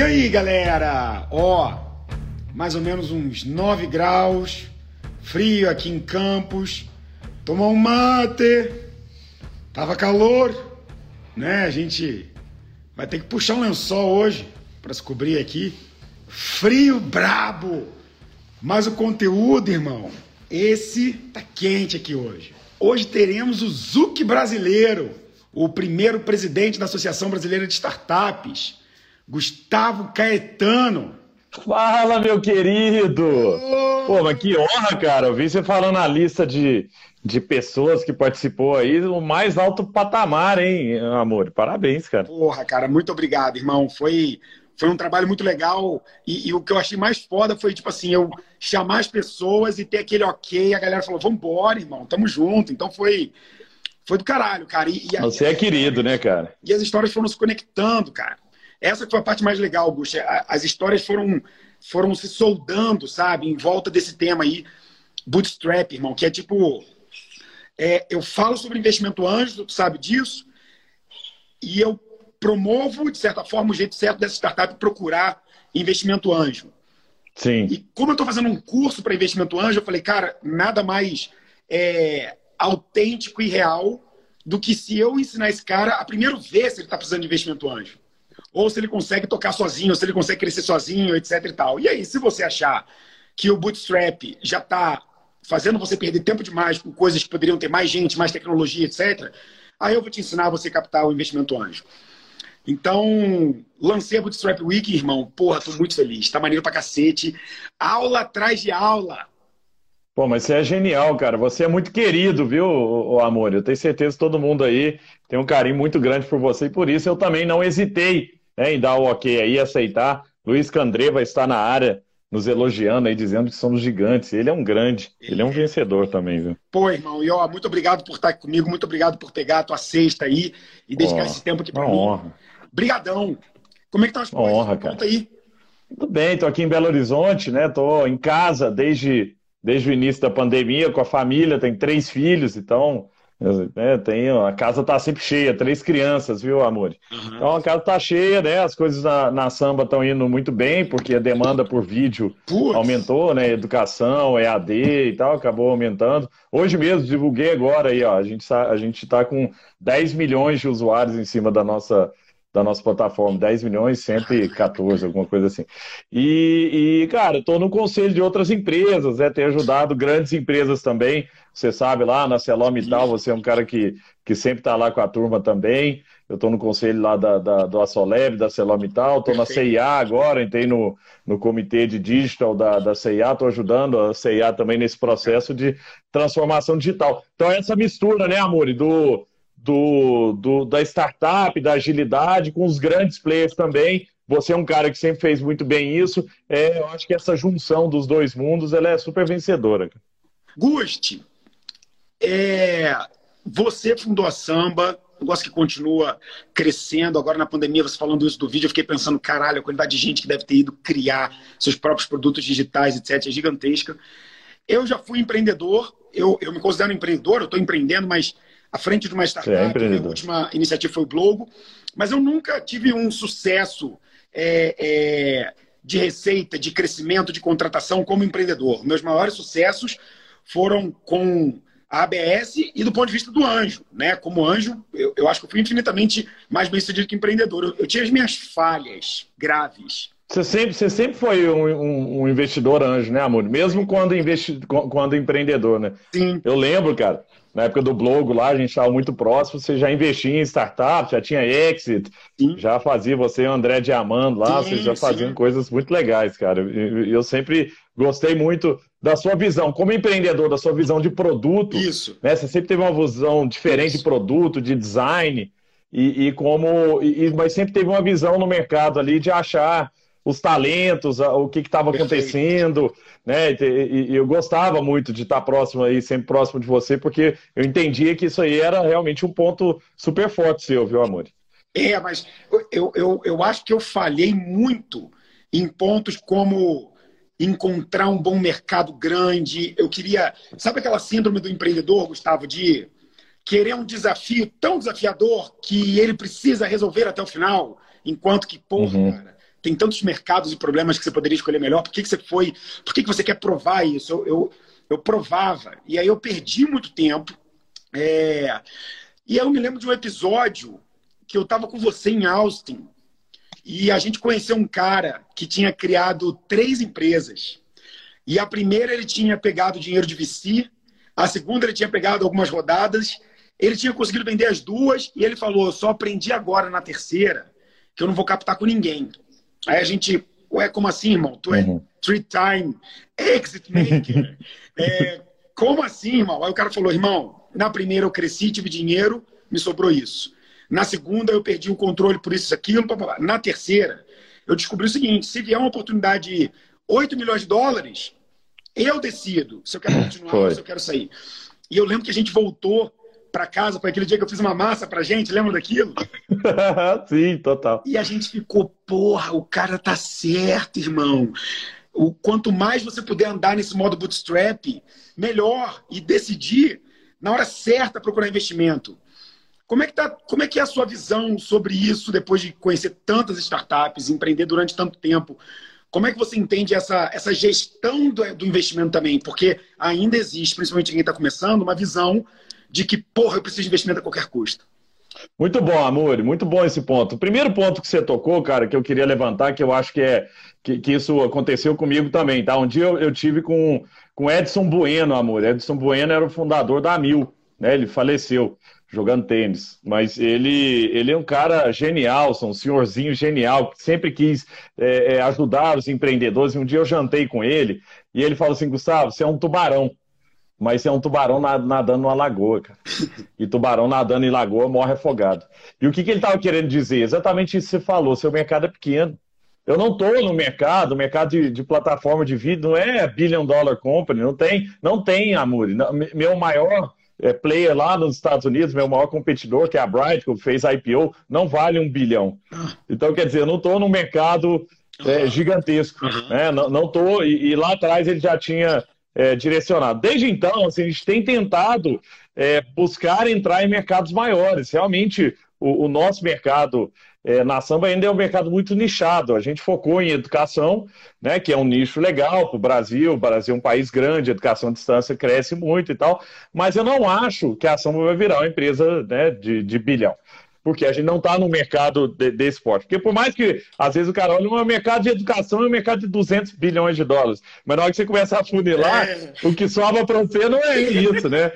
E aí, galera? Ó, mais ou menos uns 9 graus, frio aqui em Campos, tomar um mate, tava calor, né? A gente vai ter que puxar um lençol hoje para se cobrir aqui. Frio brabo, mas o conteúdo, irmão, esse tá quente aqui hoje. Hoje teremos o Zuc brasileiro, o primeiro presidente da Associação Brasileira de Startups, Gustavo Caetano. Fala, meu querido! Oh. Pô, mas que honra, cara. Eu vi você falando a lista de pessoas que participou aí, o mais alto patamar, hein, amor? Parabéns, cara. Porra, cara, muito obrigado, irmão. Foi um trabalho muito legal e o que eu achei mais foda foi, tipo assim, eu chamar as pessoas e ter aquele ok, a galera falou, vambora, irmão, tamo junto. Então foi do caralho, cara. Você é querido, né, cara? E as histórias foram se conectando, cara. Essa foi a parte mais legal, Gusto. As histórias foram se soldando, sabe, em volta desse tema aí, bootstrap, irmão, que é tipo... eu falo sobre investimento anjo, tu sabe disso, e eu promovo, de certa forma, o jeito certo dessa startup procurar investimento anjo. Sim. E como eu estou fazendo um curso para investimento anjo, eu falei, cara, nada mais autêntico e real do que se eu ensinar esse cara a primeiro ver se ele está precisando de investimento anjo. Ou se ele consegue tocar sozinho, ou se ele consegue crescer sozinho, etc e tal. E aí, se você achar que o bootstrap já está fazendo você perder tempo demais com coisas que poderiam ter mais gente, mais tecnologia, etc, aí eu vou te ensinar a você captar o investimento anjo. Então, lancei a Bootstrap Week, irmão. Porra, tô muito feliz. Tá maneiro pra cacete. Aula atrás de aula. Pô, mas você é genial, cara. Você é muito querido, viu, amor? Eu tenho certeza que todo mundo aí tem um carinho muito grande por você. E por isso eu também não hesitei, né, em dar o ok aí, aceitar. Luiz Candre vai estar na área nos elogiando aí, dizendo que somos gigantes. Ele é um grande. Ele é um vencedor também, viu? Pô, irmão, e ó, muito obrigado por estar aqui comigo. Muito obrigado por pegar a tua cesta aí e dedicar esse tempo aqui pra mim. Honra. Brigadão. Como é que tá as coisas? Honra, cara. Conta aí. Tudo bem, tô aqui em Belo Horizonte, né? Tô em casa desde o início da pandemia, com a família, tenho 3 filhos, então, né, a casa tá sempre cheia, 3 crianças, viu, amor? Uhum. Então a casa tá cheia, né? As coisas na Samba estão indo muito bem, porque a demanda por vídeo aumentou, né? Educação, EAD e tal, acabou aumentando. Hoje mesmo, divulguei agora aí, ó, a gente tá com 10 milhões de usuários em cima da nossa plataforma, 10 milhões, 114, alguma coisa assim. E cara, estou no conselho de outras empresas, né? Tenho ajudado grandes empresas também, você sabe lá, na Celoma e tal, você é um cara que sempre está lá com a turma também, eu estou no conselho lá do Asoleb, da Celoma e tal, estou na C&A agora, entrei no comitê de digital da C&A, estou ajudando a C&A também nesse processo de transformação digital. Então essa mistura, né, amor, da startup, da agilidade, com os grandes players também. Você é um cara que sempre fez muito bem isso. Eu acho que essa junção dos 2 mundos, ela é super vencedora. Gusti, você fundou a Samba, um negócio que continua crescendo. Agora na pandemia, você falando isso do vídeo, eu fiquei pensando, caralho, a quantidade de gente que deve ter ido criar seus próprios produtos digitais, etc, é gigantesca. Eu já fui empreendedor, eu me considero empreendedor, eu estou empreendendo, mas... à frente de uma startup, minha última iniciativa foi o Blogo, mas eu nunca tive um sucesso de receita, de crescimento, de contratação como empreendedor. Meus maiores sucessos foram com a ABS e do ponto de vista do anjo, né? Como anjo, eu acho que eu fui infinitamente mais bem-sucedido que empreendedor. Eu tinha as minhas falhas graves. Você sempre foi um investidor anjo, né, amor? Mesmo quando empreendedor, né? Sim. Eu lembro, cara, na época do Blogo lá, a gente estava muito próximo, você já investia em startup, já tinha exit, sim, já fazia você e o André Diamando lá, sim, vocês já faziam, sim, coisas muito legais, cara. Eu sempre gostei muito da sua visão, como empreendedor, da sua visão de produto. Isso. Né? Você sempre teve uma visão diferente, isso, de produto, de design, mas sempre teve uma visão no mercado ali de achar os talentos, o que estava acontecendo, né? E eu gostava muito de estar próximo aí, sempre próximo de você, porque eu entendia que isso aí era realmente um ponto super forte seu, viu, amor? Mas eu acho que eu falhei muito em pontos como encontrar um bom mercado grande. Eu queria... Sabe aquela síndrome do empreendedor, Gustavo, de querer um desafio tão desafiador que ele precisa resolver até o final, enquanto que, porra, cara, Tem tantos mercados e problemas que você poderia escolher melhor. Por que você foi? Por que você quer provar isso? Eu provava. E aí eu perdi muito tempo. E eu me lembro de um episódio que eu estava com você em Austin. E a gente conheceu um cara que tinha criado 3 empresas. E a primeira ele tinha pegado dinheiro de VC. A segunda ele tinha pegado algumas rodadas. Ele tinha conseguido vender as 2. E ele falou, eu só aprendi agora na terceira que eu não vou captar com ninguém. Aí a gente, ué, como assim, irmão? Tu é 3-time exit maker. Como assim, irmão? Aí o cara falou, irmão, na primeira eu cresci, tive dinheiro, me sobrou isso. Na segunda eu perdi o controle por isso, aquilo. Na terceira, eu descobri o seguinte, se vier uma oportunidade de $8 milhões, eu decido se eu quero continuar ou se eu quero sair. E eu lembro que a gente voltou para casa, para aquele dia que eu fiz uma massa pra gente, lembra daquilo? Sim, total. E a gente ficou, porra, o cara tá certo, irmão. Quanto mais você puder andar nesse modo bootstrap, melhor, e decidir na hora certa procurar investimento. Como é que é a sua visão sobre isso depois de conhecer tantas startups, empreender durante tanto tempo? Como é que você entende essa gestão do investimento também? Porque ainda existe, principalmente quem está começando, uma visão de que, porra, eu preciso de investimento a qualquer custo. Muito bom, Amor, muito bom esse ponto. O primeiro ponto que você tocou, cara, que eu queria levantar, que eu acho que que isso aconteceu comigo também, tá? Um dia eu tive com Edson Bueno, Amor. Edson Bueno era o fundador da Amil, né? Ele faleceu jogando tênis, mas ele é um cara genial, um senhorzinho genial, que sempre quis ajudar os empreendedores. E um dia eu jantei com ele e ele falou assim, Gustavo, você é um tubarão. Mas é um tubarão nadando numa lagoa, cara. E tubarão nadando em lagoa morre afogado. E o que ele estava querendo dizer? Exatamente isso que você falou, seu mercado é pequeno. Eu não estou no mercado, o mercado de plataforma de vídeo não é billion-dollar company, não tem, Amuri. Meu maior player lá nos Estados Unidos, meu maior competidor, que é a Bright, que fez IPO, não vale $1 bilhão. Então, quer dizer, eu não estou no mercado gigantesco. Né? Não estou, e lá atrás ele já tinha... direcionado. Desde então, assim, a gente tem tentado buscar entrar em mercados maiores. Realmente, o nosso mercado na Samba ainda é um mercado muito nichado. A gente focou em educação, né, que é um nicho legal para o Brasil. O Brasil é um país grande, a educação à distância cresce muito e tal. Mas eu não acho que a Samba vai virar uma empresa, né, de bilhão. Porque a gente não está no mercado desse porte. Porque por mais que, às vezes, o cara olha, o mercado de educação é um mercado de $200 bilhões. Mas na hora que você começa a funilar, o que sobra para você não é isso, né?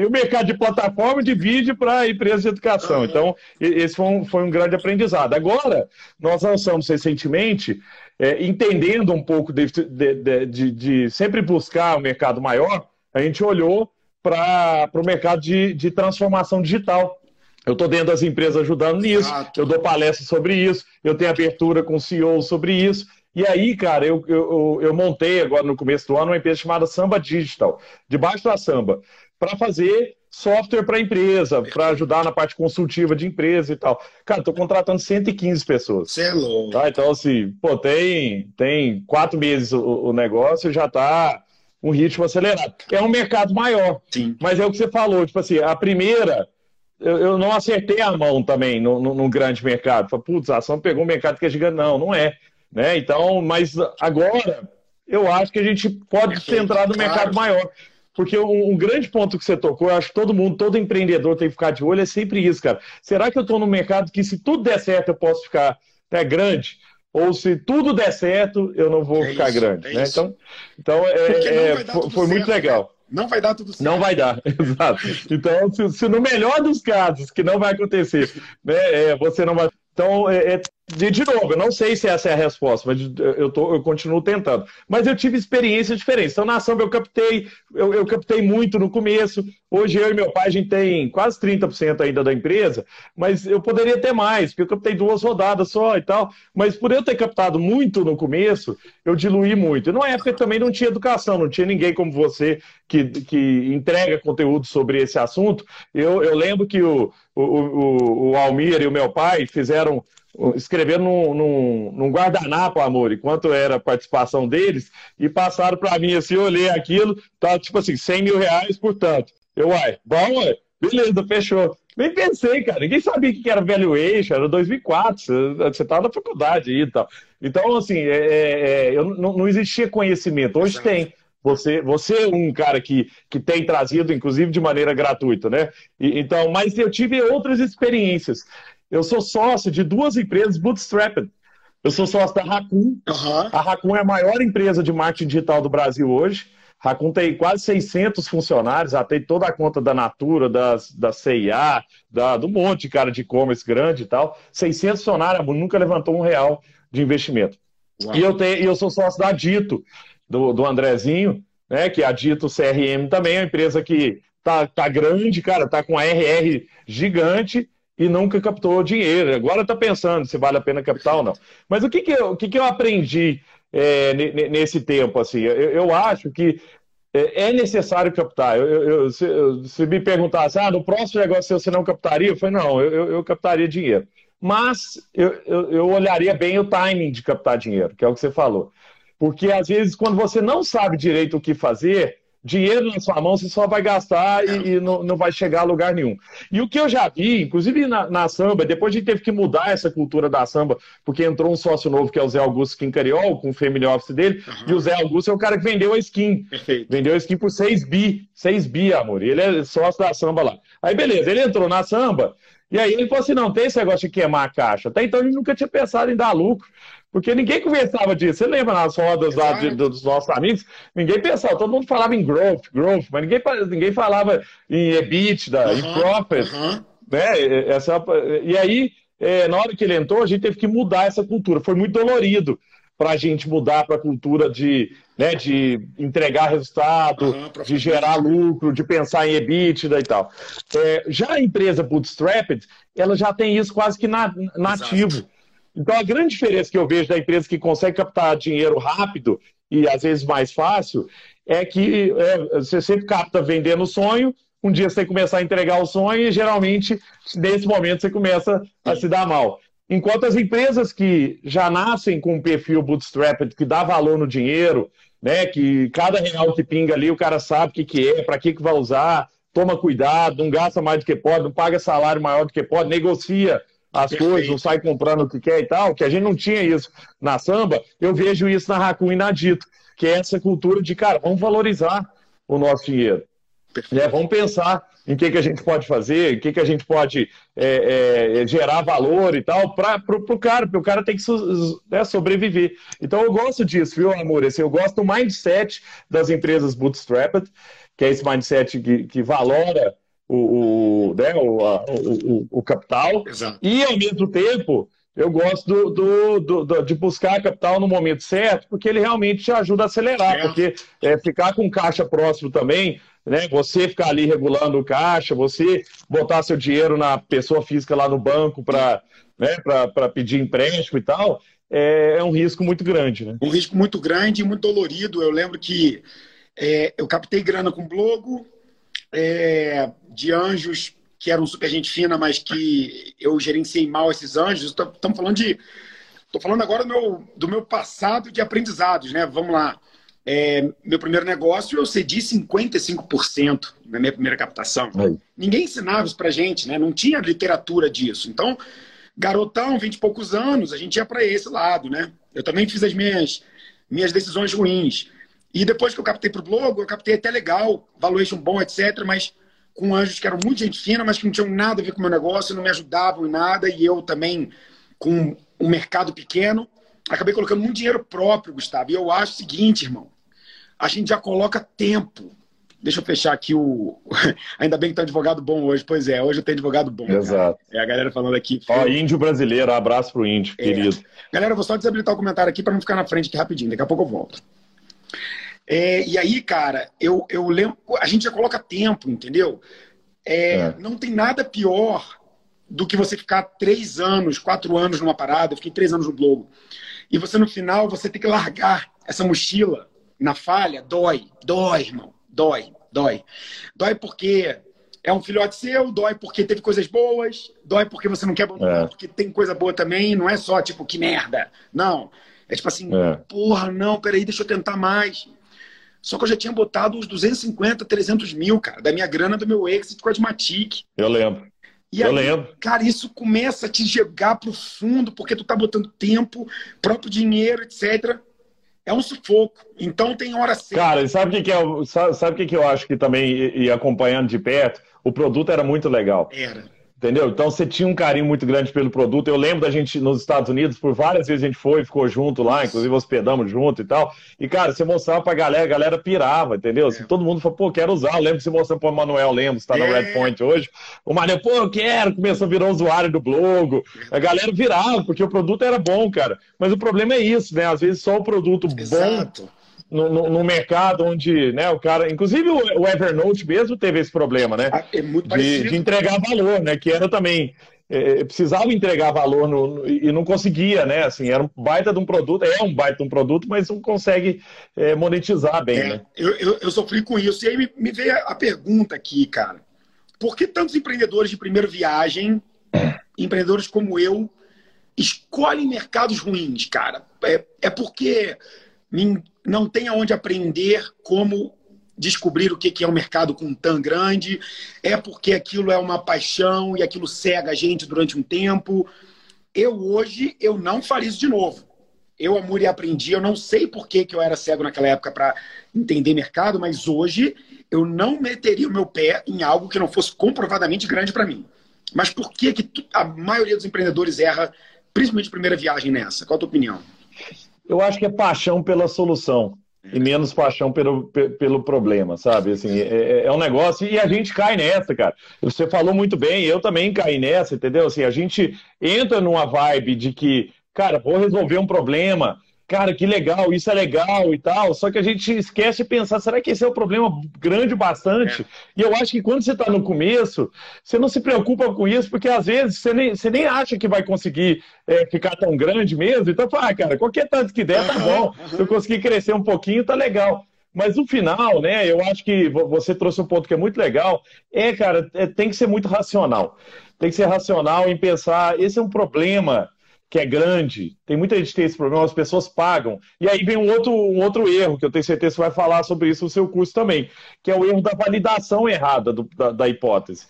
E o mercado de plataforma divide para empresas de educação. Então, esse foi um grande aprendizado. Agora, nós lançamos recentemente, entendendo um pouco de sempre buscar um mercado maior, a gente olhou para o mercado de transformação digital. Eu estou dentro das empresas ajudando nisso, eu dou palestra sobre isso, eu tenho abertura com o CEO sobre isso. E aí, cara, eu montei agora no começo do ano uma empresa chamada Samba Digital, debaixo da Samba, para fazer software para empresa, para ajudar na parte consultiva de empresa e tal. Cara, estou contratando 115 pessoas. Celoma. Tá? Então, assim, pô, tem 4 meses o negócio, já está um ritmo acelerado. É um mercado maior, sim. Mas é o que você falou, tipo assim, a primeira... Eu não acertei a mão também no grande mercado. Falei, putz, a Ação pegou um mercado que é gigante. Não é. Né? Então, mas agora eu acho que a gente pode entrar no mercado maior. Porque um grande ponto que você tocou, eu acho que todo empreendedor tem que ficar de olho, é sempre isso, cara. Será que eu estou num mercado que, se tudo der certo, eu posso ficar grande? Ou se tudo der certo, eu não vou ficar grande? É, né? Então foi muito legal. Não vai dar tudo certo. Não vai dar, exato. Então, se no melhor dos casos, que não vai acontecer, né, você não vai... Então, de novo, eu não sei se essa é a resposta, mas eu continuo tentando. Mas eu tive experiências diferentes. Então, na ação eu captei muito no começo. Hoje, eu e meu pai, a gente tem quase 30% ainda da empresa, mas eu poderia ter mais, porque eu captei 2 rodadas só e tal. Mas por eu ter captado muito no começo, eu diluí muito. E na época também não tinha educação, não tinha ninguém como você que entrega conteúdo sobre esse assunto. Eu lembro que o Almir e o meu pai escreveram num guardanapo, Amor, enquanto era a participação deles, e passaram para mim assim, eu olhei aquilo, tá, tipo assim, R$100 mil, portanto. Eu, uai, bom, uai, beleza, fechou. Nem pensei, cara. Ninguém sabia o que era valuation, era 2004, você estava na faculdade aí e tal. Então, assim, não existia conhecimento. Hoje tem. Você é um cara que tem trazido, inclusive, de maneira gratuita, né? Então, mas eu tive outras experiências. Eu sou sócio de duas empresas bootstrapped. Eu sou sócio da Raccoon. Uhum. A Raccoon é a maior empresa de marketing digital do Brasil hoje. Raccoon tem quase 600 funcionários, atende toda a conta da Natura, da C&A, do monte de cara de e-commerce grande e tal. 600 funcionários, nunca levantou R$1 de investimento. Uau. E eu sou sócio da Dito, do Andrezinho, né, que é a Dito CRM também, é uma empresa que tá grande, cara, tá com a RR gigante e nunca captou dinheiro. Agora tá pensando se vale a pena captar ou não. Mas o que eu aprendi... nesse tempo, assim, eu acho que é necessário captar. Se me perguntasse, no próximo negócio você não captaria? Eu falei, não, eu captaria dinheiro. Mas eu olharia bem o timing de captar dinheiro, que é o que você falou. Porque, às vezes, quando você não sabe direito o que fazer, dinheiro na sua mão você só vai gastar e não vai chegar a lugar nenhum. E o que eu já vi, inclusive na samba, depois a gente teve que mudar essa cultura da samba, porque entrou um sócio novo que é o Zé Augusto Kincariol, com o family office dele, e o Zé Augusto é o cara que vendeu a Skin. Perfeito. Vendeu a Skin por 6 bi, amor. Ele é sócio da samba lá. Aí beleza, ele entrou na samba, e aí ele falou assim, não, tem esse negócio de queimar a caixa. Até então a gente nunca tinha pensado em dar lucro. Porque ninguém conversava disso. Você lembra nas rodas lá dos nossos amigos? Ninguém pensava. Todo mundo falava em growth, mas ninguém falava em EBITDA, em profit. Né? E aí, na hora que ele entrou, a gente teve que mudar essa cultura. Foi muito dolorido para a gente mudar para a cultura de entregar resultado, de gerar lucro, de pensar em EBITDA e tal. Já a empresa bootstrapped, ela já tem isso quase que nativo. Exato. Então, a grande diferença que eu vejo da empresa que consegue captar dinheiro rápido e, às vezes, mais fácil, é que você sempre capta vendendo o sonho, um dia você tem que começar a entregar o sonho e, geralmente, nesse momento, você começa a se dar mal. Enquanto as empresas que já nascem com um perfil bootstrapped, que dá valor no dinheiro, né, que cada real que pinga ali, o cara sabe o que é, para que vai usar, toma cuidado, não gasta mais do que pode, não paga salário maior do que pode, negocia as coisas, não sai comprando o que quer e tal, que a gente não tinha isso na samba, eu vejo isso na Raccoon e na Dito, que é essa cultura de, cara, vamos valorizar o nosso dinheiro. Né? Vamos pensar em que a gente pode fazer, em que a gente pode gerar valor e tal, pro cara, porque o cara tem que sobreviver. Então eu gosto disso, viu, amor? Eu gosto do mindset das empresas bootstrapped, que é esse mindset que valora o capital. Exato. E, ao mesmo tempo, eu gosto de buscar capital no momento certo, porque ele realmente te ajuda a acelerar, porque ficar com caixa próximo também, né, você ficar ali regulando o caixa, você botar seu dinheiro na pessoa física lá no banco para para pedir empréstimo e tal, é um risco muito grande. Né? Um risco muito grande e muito dolorido. Eu lembro que eu captei grana com o Blogo, de anjos que eram super gente fina, mas que eu gerenciei mal esses anjos. Estamos falando agora do meu passado de aprendizados, né? Vamos lá. Meu primeiro negócio, eu cedi 55% na minha primeira captação. Oi. Ninguém ensinava isso pra gente, né? Não tinha literatura disso. Então, garotão, 20 e poucos anos, a gente ia para esse lado, né? Eu também fiz as minhas decisões ruins. E depois que eu captei para o Blogo, eu captei até legal, valuation bom, etc., mas com anjos que eram muito gente fina, mas que não tinham nada a ver com o meu negócio, não me ajudavam em nada, e eu também, com um mercado pequeno, acabei colocando muito dinheiro próprio, Gustavo. E eu acho o seguinte, irmão, a gente já coloca tempo. Deixa eu fechar aqui o... Ainda bem que tem um advogado bom hoje. Pois é, hoje eu tenho advogado bom. Exato. Cara. É a galera falando aqui. Ó, índio brasileiro, abraço pro índio, querido. Galera, eu vou só desabilitar o comentário aqui para não ficar na frente aqui rapidinho, daqui a pouco eu volto. E aí, cara, eu lembro... A gente já coloca tempo, entendeu? Não tem nada pior do que você ficar 3 anos, 4 anos numa parada. Eu fiquei 3 anos no Blogo. E você, no final, você tem que largar essa mochila na falha. Dói, irmão. Dói. Dói porque é um filhote seu. Dói porque teve coisas boas. Dói porque você não quer abandonar, porque tem coisa boa também. Não é só, tipo, que merda. Não. É tipo assim, porra, não, peraí, deixa eu tentar mais. Só que eu já tinha botado uns 250, 300 mil, cara, da minha grana do meu exit com a Quadmatic. Eu lembro. E aí, cara, isso começa a te jogar pro fundo, porque tu tá botando tempo, próprio dinheiro, etc. É um sufoco. então tem hora certa. Cara, sabe o que é, sabe que eu acho que também, e acompanhando de perto, o produto era muito legal. Era. Entendeu? Então você tinha um carinho muito grande pelo produto. Eu lembro da gente nos Estados Unidos, por várias vezes a gente foi, ficou junto lá, inclusive hospedamos junto e tal. E, cara, você mostrava pra galera, a galera pirava, entendeu? Assim, todo mundo falou, pô, quero usar. Eu lembro que você mostrou pro Manuel Lemos, tá na Red Point hoje. O Manuel, pô, eu quero. Começou a virar usuário do Blogo. A galera virava, porque o produto era bom, cara. Mas o problema é isso, né? Às vezes só o produto bom... No mercado onde, né, o cara... Inclusive o Evernote mesmo teve esse problema, né? É muito parecido. De entregar valor, né? Que era também... precisava entregar valor e não conseguia, né? Assim, era um baita de um produto, é um baita de um produto, mas não consegue monetizar bem, né? Eu sofri com isso. E aí me veio a pergunta aqui, cara. Por que tantos empreendedores de primeira viagem, empreendedores como eu, escolhem mercados ruins, cara? É porque... não tem aonde aprender como descobrir o que é um mercado com tão grande, é porque aquilo é uma paixão e aquilo cega a gente durante um tempo. Hoje eu não faria isso de novo. Eu, amor, e aprendi. Eu não sei por que eu era cego naquela época para entender mercado, mas hoje eu não meteria o meu pé em algo que não fosse comprovadamente grande para mim. Mas por que a maioria dos empreendedores erra, principalmente primeira viagem nessa? Qual a tua opinião? Eu acho que é paixão pela solução e menos paixão pelo problema, sabe? Assim, é um negócio e a gente cai nessa, cara. Você falou muito bem, eu também caí nessa, entendeu? Assim, a gente entra numa vibe de que, cara, vou resolver um problema, cara, que legal, isso é legal e tal, só que a gente esquece de pensar, será que esse é um problema grande bastante? E eu acho que quando você está no começo, você não se preocupa com isso, porque às vezes você nem acha que vai conseguir ficar tão grande mesmo, então fala, cara, qualquer tanto que der, tá bom, se eu conseguir crescer um pouquinho, tá legal. Mas no final, né, eu acho que você trouxe um ponto que é muito legal, cara, tem que ser muito racional. Tem que ser racional em pensar, esse é um problema que é grande, tem muita gente que tem esse problema, as pessoas pagam. E aí vem um outro erro, que eu tenho certeza que você vai falar sobre isso no seu curso também, que é o erro da validação errada da hipótese.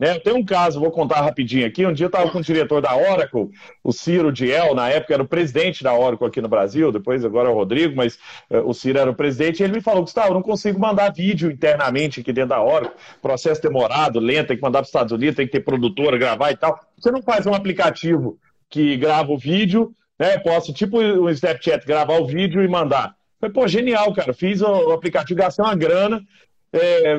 Né? Tem um caso, vou contar rapidinho aqui, um dia eu estava com o diretor da Oracle, o Ciro Diel, na época era o presidente da Oracle aqui no Brasil, depois agora é o Rodrigo, mas o Ciro era o presidente, e ele me falou, Gustavo, eu não consigo mandar vídeo internamente aqui dentro da Oracle, processo demorado, lento, tem que mandar para os Estados Unidos, tem que ter produtora, gravar e tal. Você não faz um aplicativo que grava o vídeo, né? Posso, tipo um Snapchat, gravar o vídeo e mandar. Foi, pô, genial, cara. Fiz o aplicativo, gastei uma grana,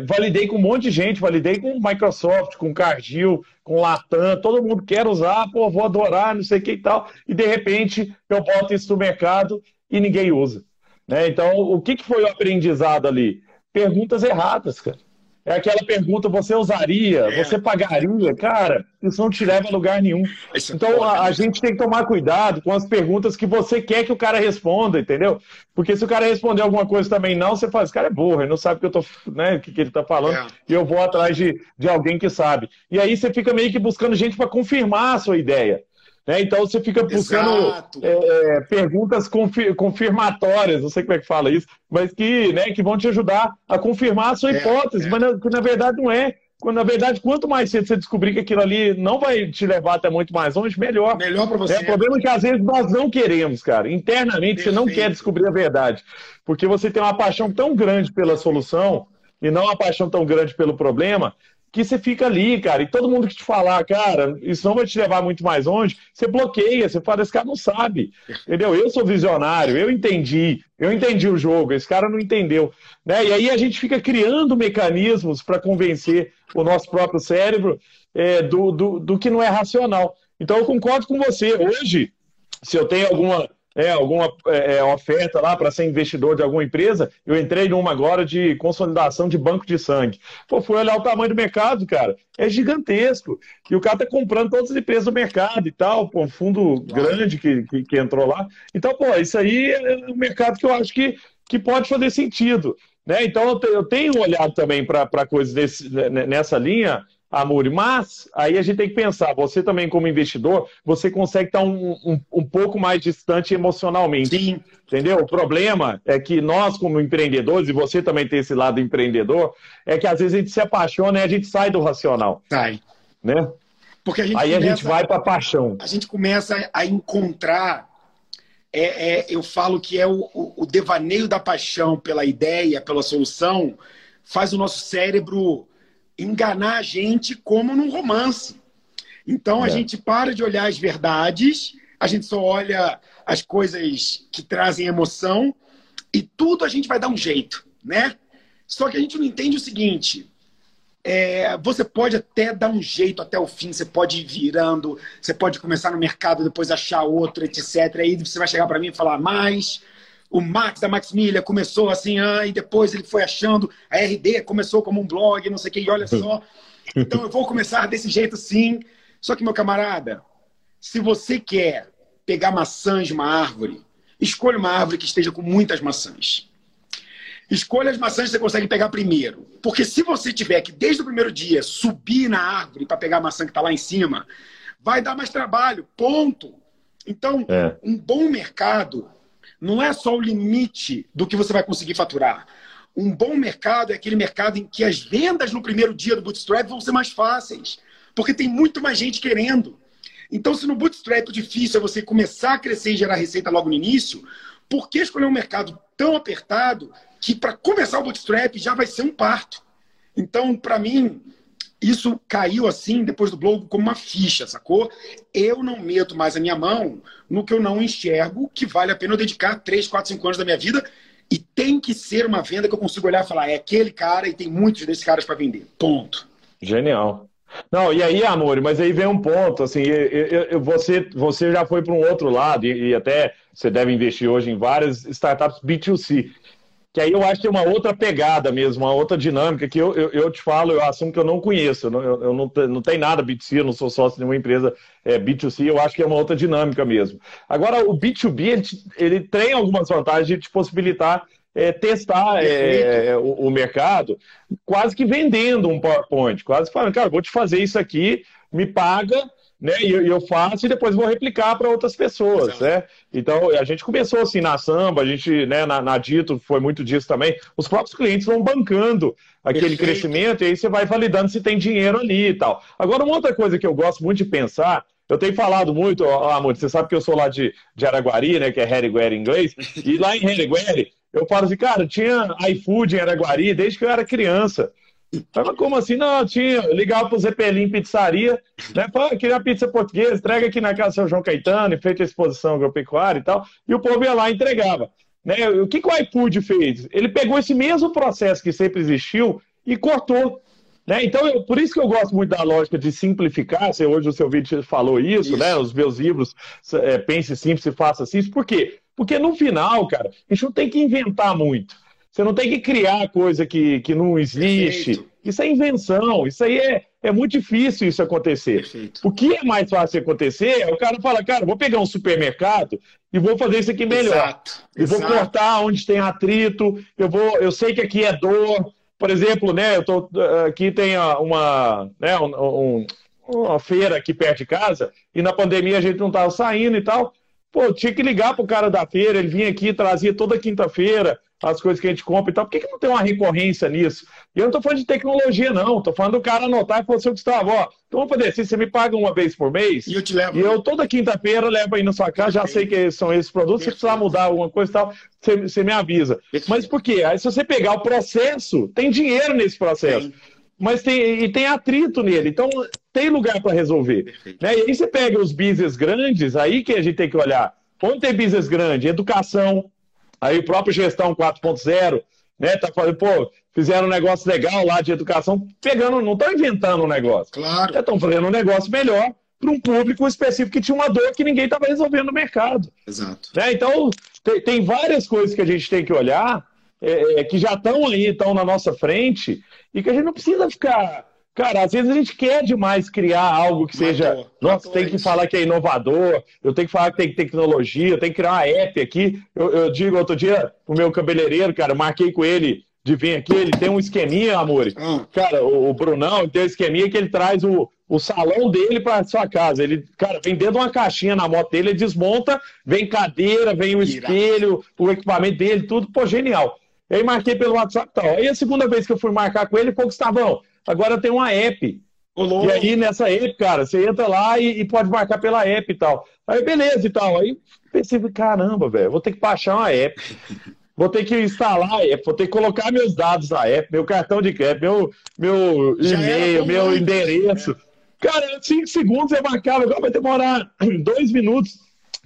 validei com um monte de gente, validei com Microsoft, com Cargill, com Latam, todo mundo quer usar, pô, vou adorar, não sei o que e tal. E, de repente, eu boto isso no mercado e ninguém usa. Né? Então, o que foi o aprendizado ali? Perguntas erradas, cara. É aquela pergunta, você usaria, você pagaria? Cara, isso não te leva a lugar nenhum. Então, a gente tem que tomar cuidado com as perguntas que você quer que o cara responda, entendeu? Porque se o cara responder alguma coisa também não, você fala, esse cara é burro, ele não sabe o que, que ele tá falando, e eu vou atrás de alguém que sabe. E aí você fica meio que buscando gente para confirmar a sua ideia. Né? Então, você fica buscando perguntas confirmatórias, não sei como é que fala isso, mas que vão te ajudar a confirmar a sua hipótese, mas na verdade não é. Na verdade, quanto mais cedo você descobrir que aquilo ali não vai te levar até muito mais longe, melhor. Melhor para você. O problema é que às vezes nós não queremos, cara. Internamente, perfeito, você não quer descobrir a verdade, porque você tem uma paixão tão grande pela solução e não uma paixão tão grande pelo problema, que você fica ali, cara, e todo mundo que te falar, cara, isso não vai te levar muito mais longe, você bloqueia, você fala, esse cara não sabe, entendeu? Eu sou visionário, eu entendi o jogo, esse cara não entendeu, né? E aí a gente fica criando mecanismos para convencer o nosso próprio cérebro do que não é racional. Então eu concordo com você, hoje, se eu tenho alguma oferta lá para ser investidor de alguma empresa, eu entrei numa agora de consolidação de banco de sangue. Pô, fui olhar o tamanho do mercado, cara, é gigantesco. E o cara tá comprando todas as empresas do mercado e tal, pô, um fundo grande que entrou lá. Então, pô, isso aí é um mercado que eu acho que pode fazer sentido. Né? Então, eu tenho olhado também para coisas nessa linha, Amor, mas aí a gente tem que pensar, você também como investidor, você consegue estar um pouco mais distante emocionalmente. Sim. Entendeu? O problema é que nós como empreendedores, e você também tem esse lado empreendedor, é que às vezes a gente se apaixona e a gente sai do racional. Sai. Né? Porque a gente aí começa, a gente vai para a paixão. A gente começa a encontrar, eu falo que é o devaneio da paixão pela ideia, pela solução, faz o nosso cérebro enganar a gente como num romance. Então, a gente para de olhar as verdades, a gente só olha as coisas que trazem emoção e tudo a gente vai dar um jeito, né? Só que a gente não entende o seguinte, você pode até dar um jeito até o fim, você pode ir virando, você pode começar no mercado, depois achar outro, etc. Aí você vai chegar para mim e falar, mas o Max da Maximilha começou assim, e depois ele foi achando, a RD começou como um blog, não sei o que, e olha só. Então eu vou começar desse jeito sim. Só que, meu camarada, se você quer pegar maçãs de uma árvore, escolha uma árvore que esteja com muitas maçãs. Escolha as maçãs que você consegue pegar primeiro. Porque se você tiver que, desde o primeiro dia, subir na árvore para pegar a maçã que está lá em cima, vai dar mais trabalho, ponto. Então, um bom mercado não é só o limite do que você vai conseguir faturar. Um bom mercado é aquele mercado em que as vendas no primeiro dia do bootstrap vão ser mais fáceis. Porque tem muito mais gente querendo. Então, se no bootstrap o difícil é você começar a crescer e gerar receita logo no início, por que escolher um mercado tão apertado que para começar o bootstrap já vai ser um parto? Então, para mim, isso caiu assim, depois do Blogo, como uma ficha, sacou? Eu não meto mais a minha mão no que eu não enxergo, que vale a pena eu dedicar 3, 4, 5 anos da minha vida e tem que ser uma venda que eu consigo olhar e falar, é aquele cara e tem muitos desses caras para vender. Ponto. Genial. Não, e aí, amor, mas aí vem um ponto, assim, você já foi para um outro lado e até você deve investir hoje em várias startups B2C, que aí eu acho que é uma outra pegada mesmo, uma outra dinâmica que eu te falo, eu assumo que eu não conheço, eu não tenho nada B2C, eu não sou sócio de nenhuma empresa B2C, eu acho que é uma outra dinâmica mesmo. Agora, o B2B, ele tem algumas vantagens de te possibilitar testar o mercado, quase que vendendo um PowerPoint, quase falando, cara, vou te fazer isso aqui, me paga, né, e eu faço e depois vou replicar para outras pessoas, exato, né? Então, a gente começou assim na Samba, a gente, né, na Dito, foi muito disso também, os próprios clientes vão bancando aquele perfeito crescimento e aí você vai validando se tem dinheiro ali e tal. Agora, uma outra coisa que eu gosto muito de pensar, eu tenho falado muito, amor, você sabe que eu sou lá de Araguari, né, que é Herigueri em inglês, e lá em Herigueri, eu falo assim, cara, tinha iFood em Araguari desde que eu era criança. Tava como assim? Não, tinha. Eu ligava pro Zé Pelim Pizzaria, né? Pô, queria pizza portuguesa, entrega aqui na casa do seu João Caetano, e feita a exposição agropecuária e tal. E o povo ia lá e entregava. Né? O que o iFood fez? Ele pegou esse mesmo processo que sempre existiu e cortou. Né? Então, por isso que eu gosto muito da lógica de simplificar, hoje o seu vídeo falou isso. Né? Os meus livros, Pense Simples e Faça Simples. Por quê? Porque no final, cara, a gente não tem que inventar muito. Você não tem que criar coisa que não existe. Perfeito. Isso é invenção. Isso aí é muito difícil isso acontecer. Perfeito. O que é mais fácil acontecer é o cara falar, cara, vou pegar um supermercado e vou fazer isso aqui melhor. Exato. Eu vou cortar onde tem atrito. Eu sei que aqui é dor. Por exemplo, né, aqui tem uma feira aqui perto de casa e na pandemia a gente não estava saindo e tal. Pô, tinha que ligar pro cara da feira, ele vinha aqui, trazia toda quinta-feira as coisas que a gente compra e tal. Por que não tem uma recorrência nisso? E eu não tô falando de tecnologia, não. Tô falando do cara anotar e falar assim, Gustavo, ó, então vamos fazer assim, você me paga uma vez por mês e eu te levo. E eu toda quinta-feira levo aí na sua casa, já sei que são esses produtos, se precisar mudar alguma coisa e tal, você me avisa. Mas por quê? Aí se você pegar o processo, tem dinheiro nesse processo. Mas tem atrito nele, então tem lugar para resolver. Né? E aí você pega os business grandes, aí que a gente tem que olhar. Onde tem business grande? Educação, aí o próprio Gestão 4.0, né? Tá falando, pô, fizeram um negócio legal lá de educação, pegando, não estão inventando um negócio. Claro. Estão fazendo um negócio melhor para um público específico que tinha uma dor que ninguém estava resolvendo no mercado. Exato. Né? Então, tem várias coisas que a gente tem que olhar, que já estão aí, estão na nossa frente e que a gente não precisa ficar... Cara, às vezes a gente quer demais criar algo que seja... Nossa, tem que falar que é inovador, eu tenho que falar que tem tecnologia, eu tenho que criar uma app aqui. Eu digo, outro dia, o meu cabeleireiro, cara, marquei com ele de vir aqui, ele tem um esqueminha, amor. Cara, o Brunão tem um esqueminha que ele traz o salão dele para sua casa. Ele, cara, vem dentro de uma caixinha na moto dele, ele desmonta, vem cadeira, vem o espelho, o equipamento dele, tudo, pô, genial. Aí marquei pelo WhatsApp e tal. Aí a segunda vez que eu fui marcar com ele, pô, Gustavão, agora tem uma app. E aí, nessa app, cara, você entra lá e pode marcar pela app e tal. Aí, beleza e tal. Aí, pensei, caramba, velho, vou ter que baixar uma app. Vou ter que instalar a app, vou ter que colocar meus dados na app, meu cartão de crédito, meu e-mail, meu endereço. Cara, 5 segundos eu marcava, agora vai demorar 2 minutos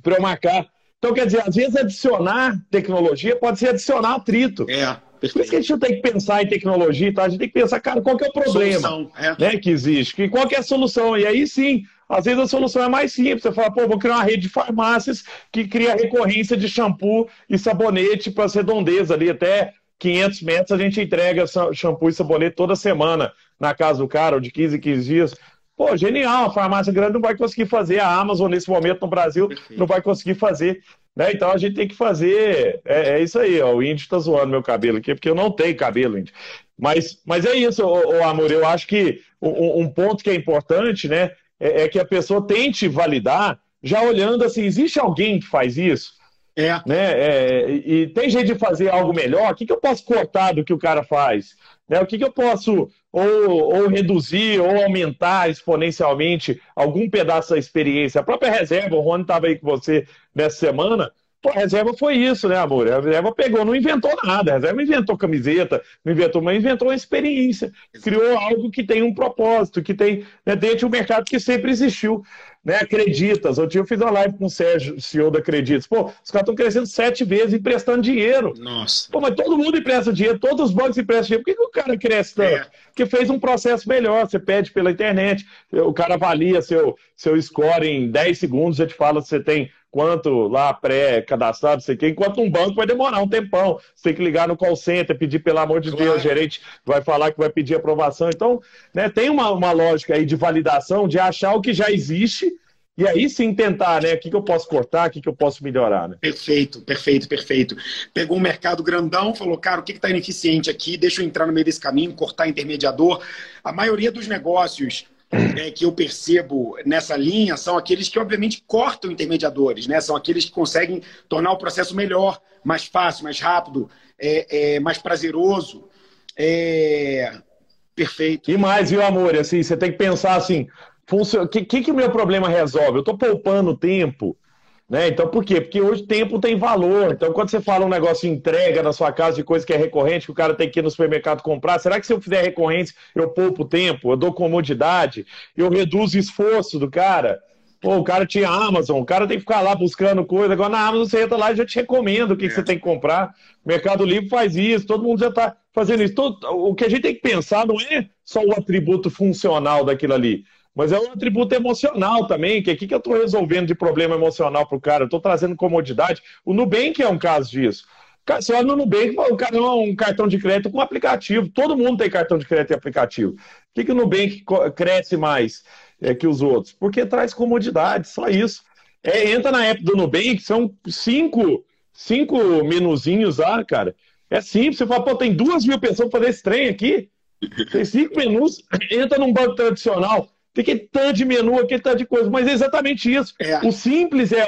para eu marcar. Então, quer dizer, às vezes adicionar tecnologia pode ser adicionar atrito. É. Por isso que a gente não tem que pensar em tecnologia, tá? A gente tem que pensar, cara, qual que é o problema, né, que existe? E qual que é a solução? E aí sim, às vezes a solução é mais simples. Você fala, pô, vou criar uma rede de farmácias que cria recorrência de shampoo e sabonete para as redondezas ali. Até 500 metros a gente entrega shampoo e sabonete toda semana na casa do cara, ou de 15 em 15 dias. Pô, genial, a farmácia grande não vai conseguir fazer, a Amazon nesse momento no Brasil não vai conseguir fazer. Né? Então a gente tem que fazer, é isso aí, ó. O Índio tá zoando meu cabelo aqui, porque eu não tenho cabelo, Índio. Mas é isso, ô, amor, eu acho que um ponto que é importante, né, é que a pessoa tente validar, já olhando assim, existe alguém que faz isso? É. Né? E tem jeito de fazer algo melhor? O que eu posso cortar do que o cara faz? Né? O que eu posso ou reduzir ou aumentar exponencialmente algum pedaço da experiência? A própria Reserva, o Rony estava aí com você nessa semana, pô, a Reserva foi isso, né, amor? A Reserva pegou, não inventou nada, a Reserva não inventou camiseta, não inventou, mas inventou uma experiência, criou algo que tem um propósito, que tem, né, dentro de um mercado que sempre existiu, né? Acreditas, outro dia eu fiz uma live com o Sérgio, CEO da Acreditas, pô, os caras estão crescendo 7 vezes emprestando dinheiro. Nossa. Pô, mas todo mundo empresta dinheiro, todos os bancos emprestam dinheiro, por que o cara cresce tanto? É. Porque fez um processo melhor, você pede pela internet, o cara avalia seu score em 10 segundos, já te fala se você tem quanto lá pré-cadastrado, sei que, enquanto um banco vai demorar um tempão. Você tem que ligar no call center, pedir, pelo amor de Deus, o gerente vai falar que vai pedir aprovação. Então, né, tem uma lógica aí de validação, de achar o que já existe e aí sim tentar, né? O que eu posso cortar, o que eu posso melhorar, né? Perfeito, perfeito, perfeito. Pegou um mercado grandão, falou, cara, o que está ineficiente aqui? Deixa eu entrar no meio desse caminho, cortar intermediador. A maioria dos negócios que eu percebo nessa linha são aqueles que, obviamente, cortam intermediadores, né? São aqueles que conseguem tornar o processo melhor, mais fácil, mais rápido, mais prazeroso. Perfeito. E mais, viu, amor? Assim, você tem que pensar assim, que o meu problema resolve? Eu estou poupando tempo, né? Então, por quê? Porque hoje tempo tem valor. Então, quando você fala um negócio de entrega na sua casa, de coisa que é recorrente, que o cara tem que ir no supermercado comprar, será que se eu fizer recorrente, eu poupo tempo, eu dou comodidade, eu reduzo o esforço do cara? Pô, o cara tinha Amazon, o cara tem que ficar lá buscando coisa. Agora na Amazon você entra lá e já te recomenda o que você tem que comprar. O Mercado Livre faz isso, todo mundo já está fazendo isso. O que a gente tem que pensar não é só o atributo funcional daquilo ali, mas é um atributo emocional também, que aqui que eu estou resolvendo de problema emocional para o cara, eu estou trazendo comodidade. O Nubank é um caso disso. Você olha no Nubank, o cara é um cartão de crédito com aplicativo, todo mundo tem cartão de crédito e aplicativo. Por que o Nubank cresce mais que os outros? Porque traz comodidade, só isso. Entra na app do Nubank, são 5 menuzinhos lá, cara. É simples, você fala, pô, tem 2.000 pessoas para fazer esse trem aqui, tem 5 menus, entra num banco tradicional. Tem aquele tanto de menu, aquele tanto de coisa, mas é exatamente isso. O simples é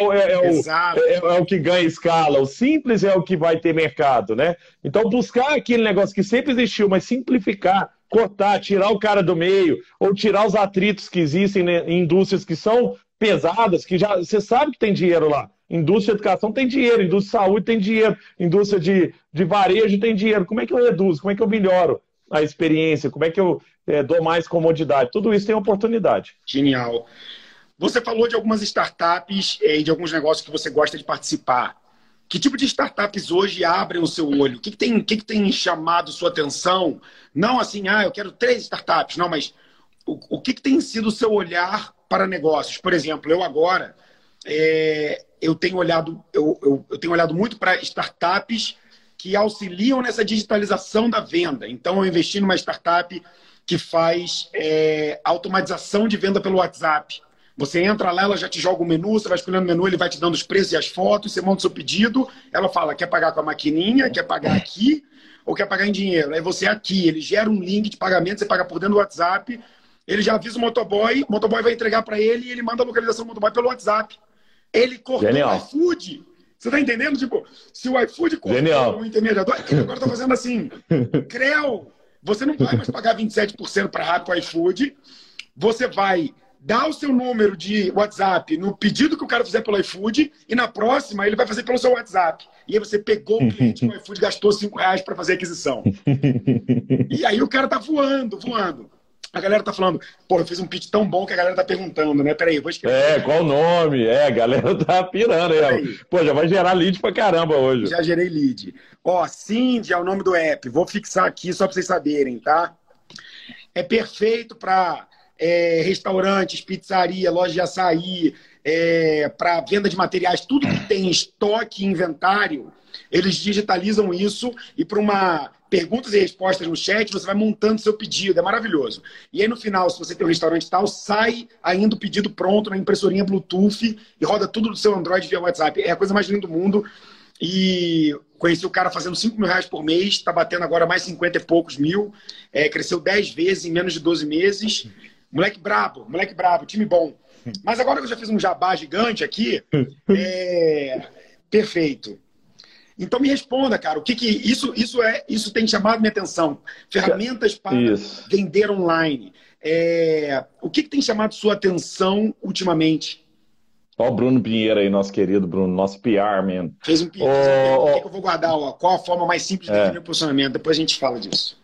o que ganha escala, o simples é o que vai ter mercado, né? Então, buscar aquele negócio que sempre existiu, mas simplificar, cortar, tirar o cara do meio, ou tirar os atritos que existem, né, em indústrias que são pesadas, que já você sabe que tem dinheiro lá. Indústria de educação tem dinheiro, indústria de saúde tem dinheiro, indústria de varejo tem dinheiro. Como é que eu reduzo? Como é que eu melhoro a experiência? Como é que eu dou mais comodidade? Tudo isso tem oportunidade. Genial. Você falou de algumas startups e de alguns negócios que você gosta de participar. Que tipo de startups hoje abrem o seu olho? O que tem chamado sua atenção? Não assim, eu quero 3 startups. Não, mas o que tem sido o seu olhar para negócios? Por exemplo, eu agora, eu tenho olhado muito para startups que auxiliam nessa digitalização da venda. Então, eu investi numa startup que faz automatização de venda pelo WhatsApp. Você entra lá, ela já te joga o menu, você vai escolhendo o menu, ele vai te dando os preços e as fotos, você monta o seu pedido, ela fala, quer pagar com a maquininha, quer pagar aqui ou quer pagar em dinheiro. Aí você aqui, ele gera um link de pagamento, você paga por dentro do WhatsApp, ele já avisa o motoboy vai entregar para ele e ele manda a localização do motoboy pelo WhatsApp. Ele cortou o iFood. Você tá entendendo? Tipo, se o iFood cortou o intermediador, ele agora tá fazendo assim. Creu, você não vai mais pagar 27% para o iFood, você vai dar o seu número de WhatsApp no pedido que o cara fizer pelo iFood e na próxima ele vai fazer pelo seu WhatsApp. E aí você pegou o cliente no iFood, gastou R$5 para fazer a aquisição. E aí o cara tá voando, voando. A galera tá falando, pô, eu fiz um pitch tão bom que a galera tá perguntando, né? Peraí, eu vou escrever. É, qual o nome? É, a galera tá pirando aí. Pô, já vai gerar lead pra caramba hoje. Já gerei lead. Ó, Cindy é o nome do app. Vou fixar aqui só pra vocês saberem, tá? É perfeito pra restaurantes, pizzaria, loja de açaí, para venda de materiais, tudo que tem estoque e inventário, eles digitalizam isso e para uma... perguntas e respostas no chat, você vai montando seu pedido, é maravilhoso. E aí no final, se você tem um restaurante e tal, sai ainda o pedido pronto na impressorinha Bluetooth e roda tudo do seu Android via WhatsApp. É a coisa mais linda do mundo. E conheci o cara fazendo R$5 mil por mês, tá batendo agora mais 50 e poucos mil, cresceu 10 vezes em menos de 12 meses. Moleque brabo, time bom. Mas agora que eu já fiz um jabá gigante aqui, perfeito. Então me responda, cara, o que que isso tem chamado minha atenção? Ferramentas para vender online. O que que tem chamado sua atenção ultimamente? Ó o Bruno Pinheiro aí, nosso querido Bruno, nosso PR, man. Fez um PR. O que eu vou guardar? Ó, qual a forma mais simples de definir o posicionamento? Depois a gente fala disso.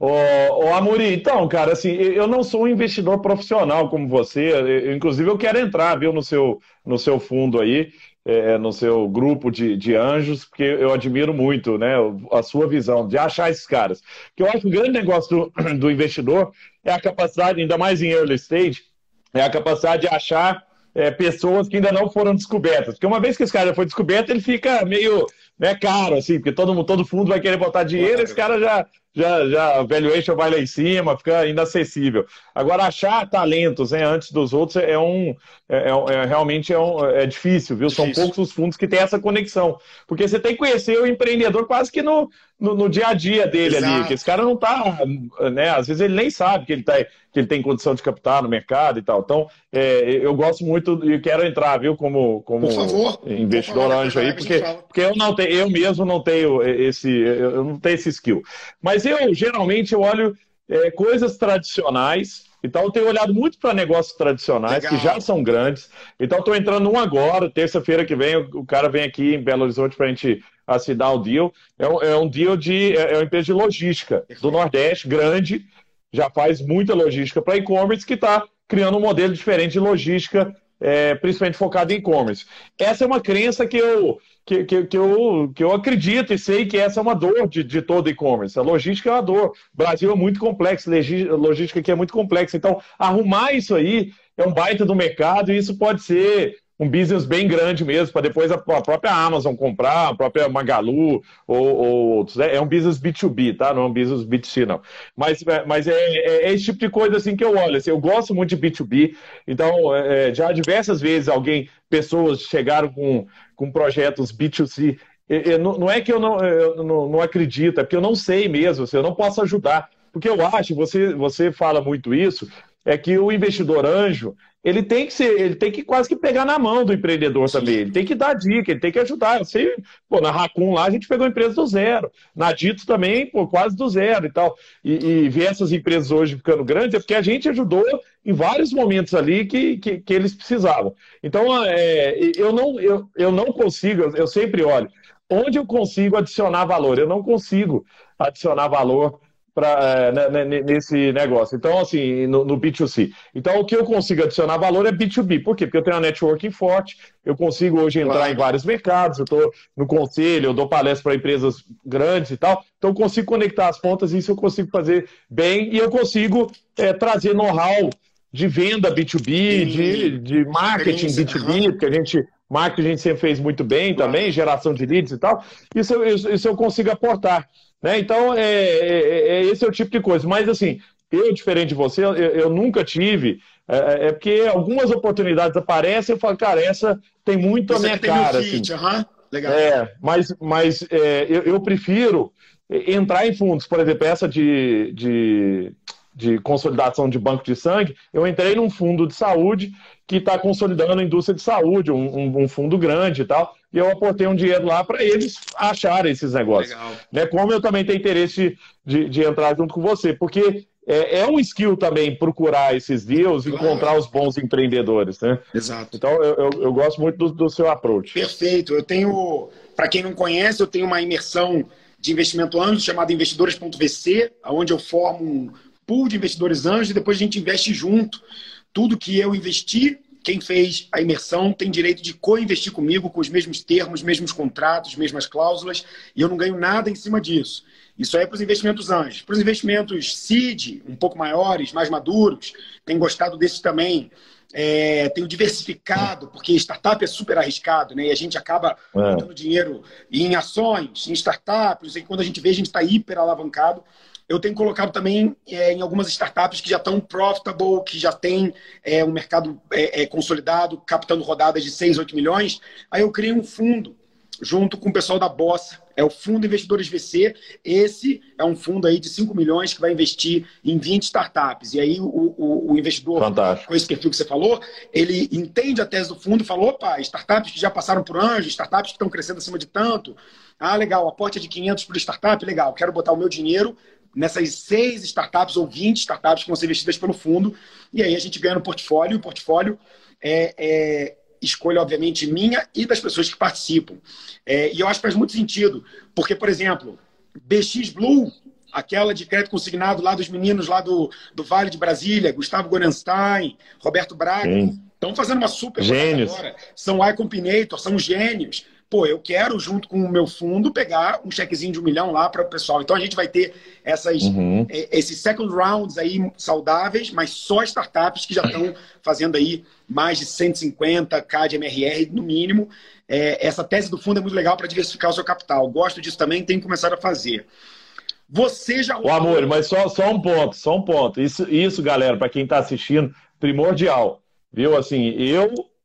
Ô, Amuri, então, cara, assim, eu não sou um investidor profissional como você. Inclusive, eu quero entrar, viu, no seu fundo aí. No seu grupo de anjos, porque eu admiro muito, né, a sua visão de achar esses caras. Que eu acho que o grande negócio do investidor é a capacidade, ainda mais em early stage, é a capacidade de achar pessoas que ainda não foram descobertas. Porque uma vez que esse cara já foi descoberto, ele fica meio caro, assim, porque todo fundo vai querer botar dinheiro, esse cara já valuation vai lá em cima, fica inacessível. Agora, achar talentos, né, antes dos outros realmente é difícil, viu? Difícil. São poucos os fundos que têm essa conexão. Porque você tem que conhecer o empreendedor quase que no dia a dia dele. Exato. Ali. Porque esse cara não tá, né? Às vezes ele nem sabe que ele tem condição de capital no mercado e tal. Então, eu gosto muito e quero entrar, viu? Como por favor, investidor anjo aí, porque eu não tenho esse skill. Mas eu, geralmente, eu olho coisas tradicionais, então eu tenho olhado muito para negócios tradicionais. Legal. Que já são grandes, então estou entrando agora, terça-feira que vem, o cara vem aqui em Belo Horizonte para a gente assinar o deal. É uma empresa de logística do Nordeste, grande, já faz muita logística para e-commerce, que está criando um modelo diferente de logística, principalmente focado em e-commerce. Essa é uma crença que eu acredito e sei que essa é uma dor de todo e-commerce. A logística é uma dor. O Brasil é muito complexo, a logística aqui é muito complexa. Então, arrumar isso aí é um baita do mercado e isso pode ser um business bem grande mesmo, para depois a própria Amazon comprar, a própria Magalu ou outros. É um business B2B, tá? Não é um business B2C, não. Mas é esse tipo de coisa assim que eu olho. Assim, eu gosto muito de B2B, então já diversas vezes pessoas chegaram com projetos B2C. Não é que eu não acredito, é porque eu não sei mesmo, assim, eu não posso ajudar. Porque eu acho, você fala muito isso, é que o investidor anjo, ele tem que quase que pegar na mão do empreendedor também. Ele tem que dar dica, ele tem que ajudar. Eu sei, pô, na Raccoon lá a gente pegou empresa do zero. Na Dito também, pô, quase do zero e tal. E ver essas empresas hoje ficando grandes é porque a gente ajudou em vários momentos ali que eles precisavam. Então, eu não consigo, eu sempre olho, onde eu consigo adicionar valor? Eu não consigo adicionar valor nesse negócio. Então, assim, no B2C. Então, o que eu consigo adicionar valor é B2B. Por quê? Porque eu tenho uma networking forte, eu consigo hoje entrar em vários mercados, eu estou no conselho, eu dou palestra para empresas grandes e tal. Então, eu consigo conectar as pontas e isso eu consigo fazer bem e eu consigo trazer know-how de venda B2B, de marketing B2B, porque marketing a gente sempre fez muito bem também, geração de leads e tal. Isso eu consigo aportar. Né? Então, esse é o tipo de coisa. Mas, assim, eu, diferente de você, eu nunca tive. É porque algumas oportunidades aparecem e eu falo, cara, essa tem muito a minha cara. Assim. Legal. Mas eu prefiro entrar em fundos. Por exemplo, essa de consolidação de banco de sangue, eu entrei num fundo de saúde que está consolidando a indústria de saúde, um fundo grande e tal. E eu aportei um dinheiro lá para eles acharem esses negócios. Legal. Né? Como eu também tenho interesse de entrar junto com você, porque é um skill também procurar esses deals, claro, encontrar os bons empreendedores, né? Exato. Então, eu gosto muito do seu approach. Perfeito. Eu tenho, para quem não conhece, eu tenho uma imersão de investimento anjo chamada investidores.vc, onde eu formo um pool de investidores anjos e depois a gente investe junto. Tudo que eu investi, quem fez a imersão tem direito de co-investir comigo com os mesmos termos, mesmos contratos, mesmas cláusulas, e eu não ganho nada em cima disso. Isso aí é para os investimentos anjos. Para os investimentos seed, um pouco maiores, mais maduros, tenho gostado desses também. Tenho diversificado, porque startup é super arriscado, né? E a gente acaba botando dinheiro em ações, em startups, e quando a gente vê, a gente está hiper alavancado. Eu tenho colocado também em algumas startups que já estão profitable, que já tem um mercado consolidado, captando rodadas de 6, 8 milhões. Aí eu criei um fundo junto com o pessoal da Bossa. É o Fundo Investidores VC. Esse é um fundo aí de 5 milhões que vai investir em 20 startups. E aí o investidor, fantástico, com esse perfil que você falou, ele entende a tese do fundo e falou, opa, startups que já passaram por anjo, startups que estão crescendo acima de tanto. Ah, legal, aporte é de 500 por startup, legal, quero botar o meu dinheiro nessas 6 startups ou 20 startups que vão ser investidas pelo fundo. E aí a gente ganha no portfólio. O portfólio é escolha, obviamente, minha e das pessoas que participam. E eu acho que faz muito sentido, porque, por exemplo, BX Blue, aquela de crédito consignado lá dos meninos lá do Vale de Brasília, Gustavo Gorenstein, Roberto Braga, estão fazendo uma super gênios agora. São Icon Pinator, são gênios. Pô, eu quero, junto com o meu fundo, pegar um chequezinho de 1 milhão lá para o pessoal. Então, a gente vai ter esses second rounds aí saudáveis, mas só startups que já estão fazendo aí mais de 150K de MRR, no mínimo. Essa tese do fundo é muito legal para diversificar o seu capital. Gosto disso também, tenho começado a fazer. Você já... Ô, amor, mas só um ponto. Isso galera, para quem está assistindo, primordial. Viu? Assim,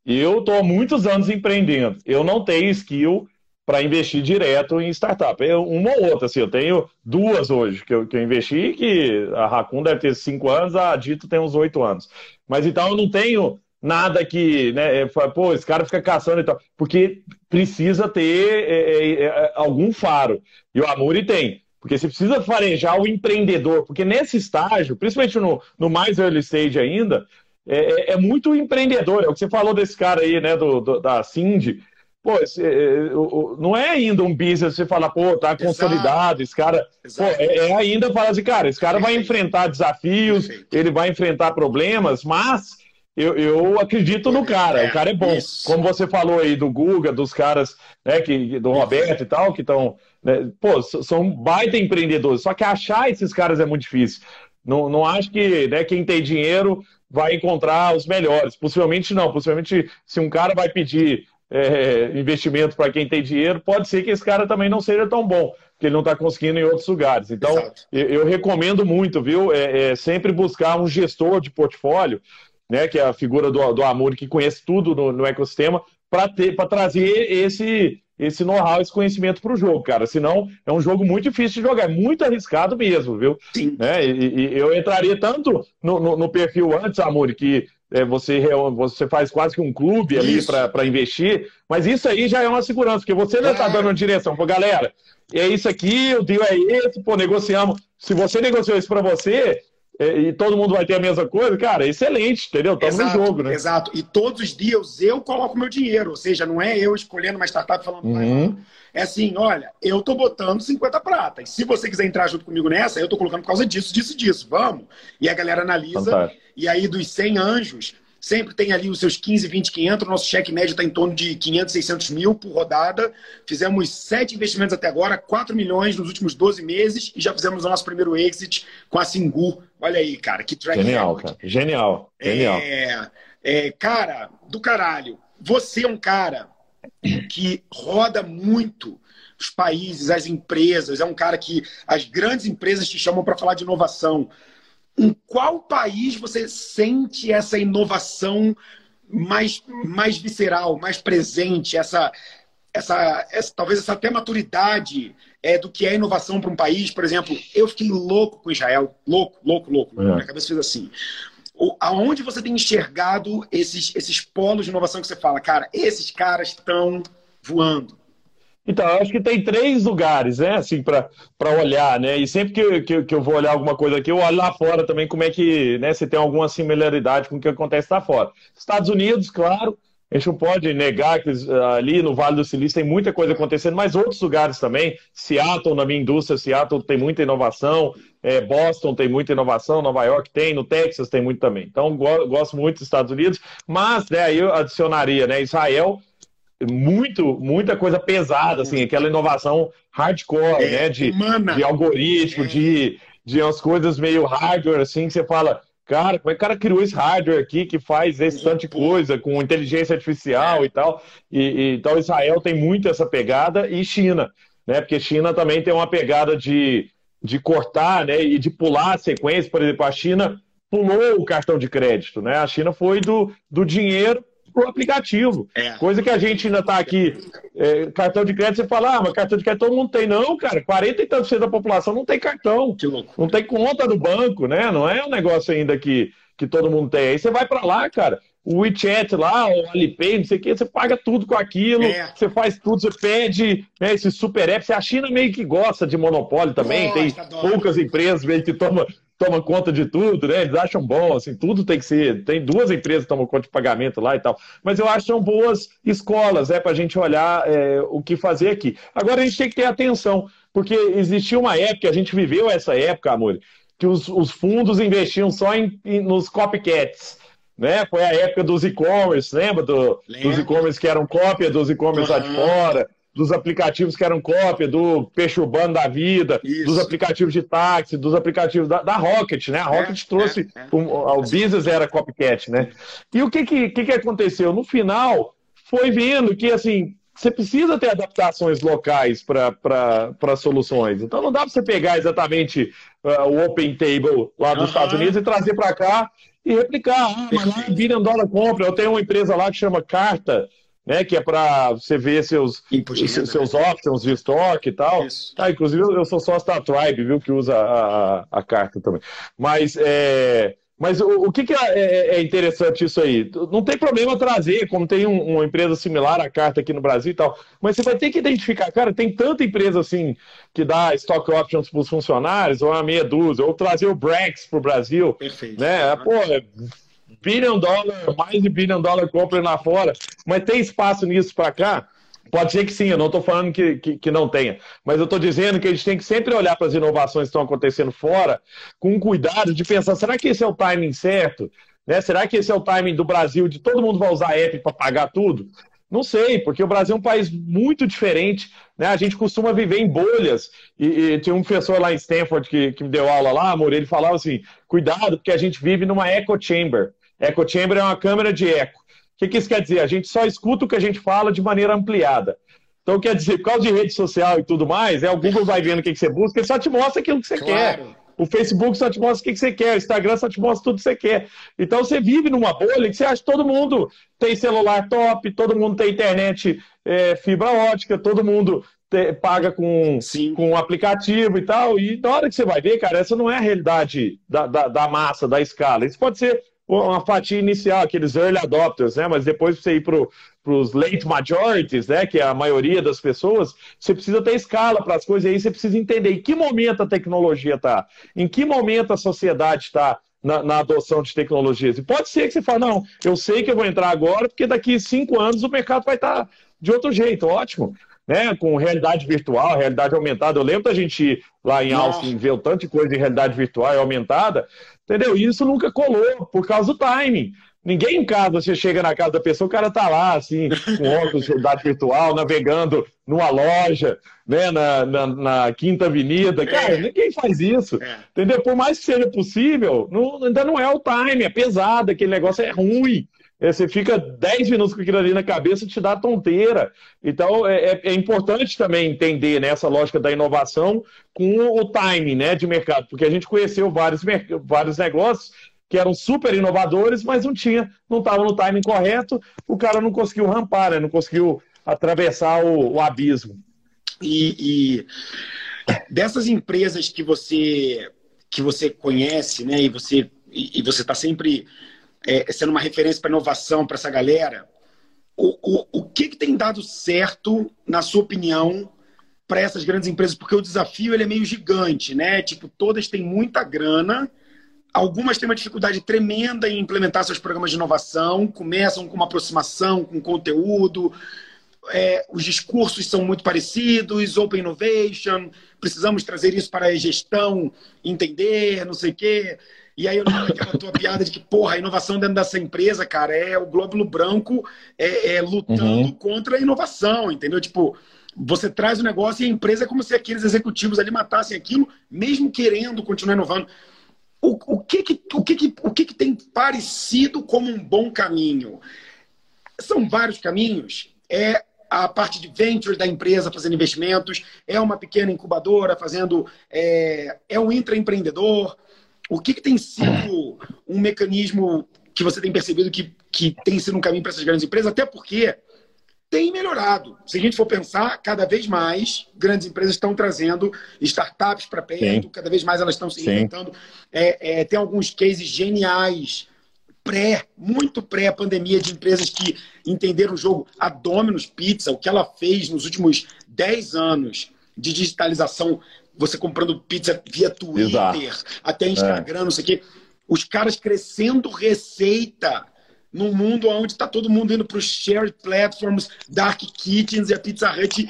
eu estou há muitos anos empreendendo. Eu não tenho skill para investir direto em startup. Uma ou outra, assim, eu tenho 2 hoje que eu investi, que a Raccoon deve ter 5 anos, a Dito tem uns 8 anos. Mas então eu não tenho nada que, né, pô, esse cara fica caçando e tal, porque precisa ter algum faro. E o Amuri tem. Porque você precisa farejar o empreendedor. Porque nesse estágio, principalmente no mais early stage ainda, é muito empreendedor. É o que você falou desse cara aí, né, da Cindy. Pô, não é ainda um business você falar, pô, tá consolidado, esse cara... Pô, ainda falar assim, cara, esse cara vai enfrentar desafios, ele vai enfrentar problemas, mas eu acredito no cara, o cara é bom. Isso. Como você falou aí do Guga, dos caras, né, do Roberto e tal, que estão... Né, pô, são baita empreendedores, só que achar esses caras é muito difícil. Não acho que, né, quem tem dinheiro... vai encontrar os melhores. Possivelmente não. Possivelmente, se um cara vai pedir investimento para quem tem dinheiro, pode ser que esse cara também não seja tão bom, porque ele não está conseguindo em outros lugares. Então, eu recomendo muito, viu? Sempre buscar um gestor de portfólio, né, que é a figura do Amor, que conhece tudo no ecossistema, para trazer esse know-how, esse conhecimento para o jogo, cara. Senão, é um jogo muito difícil de jogar, é muito arriscado mesmo, viu? Sim. Né? E eu entraria tanto no perfil antes, Amor, que você faz quase que um clube ali para investir, mas isso aí já é uma segurança, porque você não está dando uma direção. Pô, galera, é isso aqui, o deal é esse, pô, negociamos. Se você negociou isso para você... E todo mundo vai ter a mesma coisa, cara, excelente, entendeu? Estamos no jogo, né? Exato, e todos os dias eu coloco meu dinheiro, ou seja, não é eu escolhendo uma startup falando, é assim, olha, eu tô botando 50 prata, e se você quiser entrar junto comigo nessa, eu tô colocando por causa disso, disso, disso, vamos. E a galera analisa, fantástico. E aí dos 100 anjos, sempre tem ali os seus 15, 20 que entram, o nosso cheque médio está em torno de 500, 600 mil por rodada, fizemos 7 investimentos até agora, 4 milhões nos últimos 12 meses, e já fizemos o nosso primeiro exit com a Singu. Olha aí, cara, que track record. Cara. Genial, genial. Cara, do caralho, você é um cara que roda muito os países, as empresas, é um cara que as grandes empresas te chamam para falar de inovação. Em qual país você sente essa inovação mais visceral, mais presente, talvez essa até maturidade do que é inovação para um país? Por exemplo, eu fiquei louco com Israel, louco. Minha cabeça fez assim. Aonde você tem enxergado esses polos de inovação que você fala, cara, esses caras estão voando? Então, eu acho que tem três lugares, né, assim, para olhar, né? E sempre que eu vou olhar alguma coisa aqui, eu olho lá fora também como é que, né, se tem alguma similaridade com o que acontece lá fora. Estados Unidos, claro, a gente não pode negar que ali no Vale do Silício tem muita coisa acontecendo, mas outros lugares também. Seattle, na minha indústria, Seattle tem muita inovação, Boston tem muita inovação, Nova York tem, no Texas tem muito também. Então, gosto muito dos Estados Unidos, mas, né, aí eu adicionaria, né, Israel... muita coisa pesada, assim, aquela inovação hardcore, né? De algoritmo, de umas coisas meio hardware, assim, que você fala, cara, como é que o cara criou esse hardware aqui que faz esse tanto de coisa com inteligência artificial e tal? E então Israel tem muito essa pegada, e China, né? Porque China também tem uma pegada de cortar, né? E de pular a sequência. Por exemplo, a China pulou o cartão de crédito, né? A China foi do dinheiro pro aplicativo, coisa que a gente ainda tá aqui, cartão de crédito, você fala, ah, mas cartão de crédito todo mundo tem. Não, cara, 40% e tantos da população não tem cartão, não tem conta do banco, né, não é um negócio ainda que todo mundo tem. Aí você vai para lá, cara, o WeChat lá, o Alipay, não sei o que, você paga tudo com aquilo, você faz tudo, você pede, né, esse super app. A China meio que gosta de monopólio também, tem poucas empresas meio que toma conta de tudo, né? Eles acham bom, assim, tudo tem que ser... Tem duas empresas que tomam conta de pagamento lá e tal. Mas eu acho que são boas escolas, né, para a gente olhar o que fazer aqui. Agora, a gente tem que ter atenção, porque existia uma época, a gente viveu essa época, amor, que os fundos investiam só nos copycats, né? Foi a época dos e-commerce, lembra? Dos e-commerce que eram cópia dos e-commerce lá de fora, dos aplicativos que eram cópia, do peixe urbano da vida, dos aplicativos de táxi, dos aplicativos da Rocket, né? A Rocket trouxe... O business era copycat, né? E o que aconteceu? No final, foi vendo que, assim, você precisa ter adaptações locais para soluções. Então, não dá para você pegar exatamente o Open Table lá dos Estados Unidos e trazer para cá e replicar. Ah, mas lá $1 bilhão compra. Eu tenho uma empresa lá que chama Carta, né, que é para você ver seus options de estoque e tal. Ah, inclusive, eu sou sócio da Tribe, viu, que usa a Carta também. Mas o que é interessante isso aí? Não tem problema trazer, como tem uma empresa similar à Carta aqui no Brasil e tal, mas você vai ter que identificar, cara, tem tanta empresa assim que dá stock options para os funcionários, ou uma meia dúzia, ou trazer o Brex para o Brasil. Perfeito. Né? Pô, $1 bilhão, mais de $1 bilhão compra lá fora, mas tem espaço nisso para cá? Pode ser que sim, eu não estou falando que não tenha, mas eu estou dizendo que a gente tem que sempre olhar para as inovações que estão acontecendo fora com cuidado de pensar, será que esse é o timing certo? Né? Será que esse é o timing do Brasil, de todo mundo vai usar app para pagar tudo? Não sei, porque o Brasil é um país muito diferente, né? A gente costuma viver em bolhas. E tinha um professor lá em Stanford que me deu aula lá, amor, ele falava assim, cuidado, porque a gente vive numa echo chamber. Echo chamber é uma câmera de eco. O que isso quer dizer? A gente só escuta o que a gente fala de maneira ampliada. Então, quer dizer, por causa de rede social e tudo mais, o Google vai vendo o que você busca, ele só te mostra aquilo que você quer. O Facebook só te mostra o que você quer, o Instagram só te mostra tudo que você quer. Então, você vive numa bolha que você acha que todo mundo tem celular top, todo mundo tem internet fibra ótica, todo mundo paga com um aplicativo e tal. E na hora que você vai ver, cara, essa não é a realidade da massa, da escala. Isso pode ser uma fatia inicial, aqueles early adopters, né? Mas depois você ir para os late majorities, né? Que é a maioria das pessoas, você precisa ter escala para as coisas, e aí você precisa entender em que momento a tecnologia está, em que momento a sociedade está na adoção de tecnologias. E pode ser que você fale, não, eu sei que eu vou entrar agora, porque daqui 5 anos o mercado vai estar de outro jeito, ótimo. Né, com realidade virtual, realidade aumentada. Eu lembro da gente ir lá em Austin ver o tanto de coisa de realidade virtual e aumentada, entendeu? E isso nunca colou, por causa do timing. Ninguém em casa, você chega na casa da pessoa, o cara tá lá, assim, com óculos de realidade virtual, navegando numa loja, né, na Quinta Avenida. Cara, ninguém faz isso, entendeu? Por mais que seja possível, ainda não é o timing, é pesado, aquele negócio é ruim. Você fica 10 minutos com aquilo ali na cabeça e te dá tonteira. Então, é importante também entender, né, essa lógica da inovação com o timing, né, de mercado. Porque a gente conheceu vários negócios que eram super inovadores, mas não estavam no timing correto. O cara não conseguiu rampar, né, não conseguiu atravessar o abismo. E dessas empresas que você conhece, né, e você está sempre... sendo uma referência para inovação para essa galera, o que tem dado certo, na sua opinião, para essas grandes empresas? Porque o desafio ele é meio gigante, né? Tipo, todas têm muita grana, algumas têm uma dificuldade tremenda em implementar seus programas de inovação, começam com uma aproximação, com conteúdo, os discursos são muito parecidos, open innovation, precisamos trazer isso para a gestão, entender, não sei o quê. E aí eu lembro aquela tua piada de que, porra, a inovação dentro dessa empresa, cara, é o glóbulo branco lutando contra a inovação, entendeu? Tipo, você traz o negócio e a empresa é como se aqueles executivos ali matassem aquilo, mesmo querendo continuar inovando. O que tem parecido como um bom caminho? São vários caminhos. É a parte de venture da empresa fazendo investimentos, é uma pequena incubadora fazendo... É um intraempreendedor. O que tem sido um mecanismo que você tem percebido que tem sido um caminho para essas grandes empresas? Até porque tem melhorado. Se a gente for pensar, cada vez mais grandes empresas estão trazendo startups para perto, cada vez mais elas estão se reinventando. Tem alguns cases geniais, muito pré-pandemia, de empresas que entenderam o jogo. A Domino's Pizza, o que ela fez nos últimos 10 anos de digitalização, você comprando pizza via Twitter, até Instagram, não sei o quê. Os caras crescendo receita num mundo onde está todo mundo indo para os shared platforms, dark kitchens e a Pizza Hut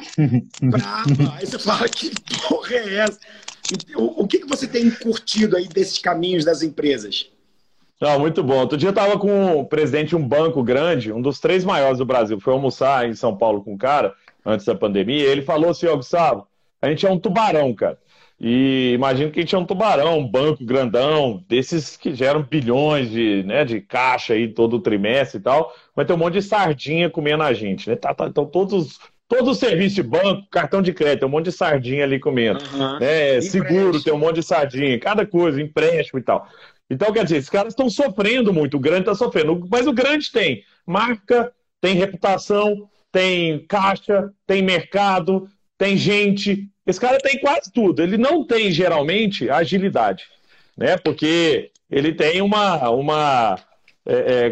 brava. Aí você fala, que porra é essa? O que você tem curtido aí desses caminhos das empresas? Não, muito bom. Outro dia eu estava com o presidente de um banco grande, um dos 3 maiores do Brasil. Foi almoçar em São Paulo com um cara, antes da pandemia, e ele falou assim, ó, Gustavo, a gente é um tubarão, cara. E imagino que a gente é um tubarão, um banco grandão, desses que geram bilhões de caixa aí todo trimestre e tal, mas tem um monte de sardinha comendo a gente, né? Então todos os serviços de banco, cartão de crédito, tem um monte de sardinha ali comendo. Seguro, tem um monte de sardinha, cada coisa, empréstimo e tal. Então, quer dizer, esses caras estão sofrendo muito, o grande está sofrendo, mas o grande tem marca, tem reputação, tem caixa, tem mercado, tem gente. Esse cara tem quase tudo. Ele não tem, geralmente, agilidade, né? Porque ele tem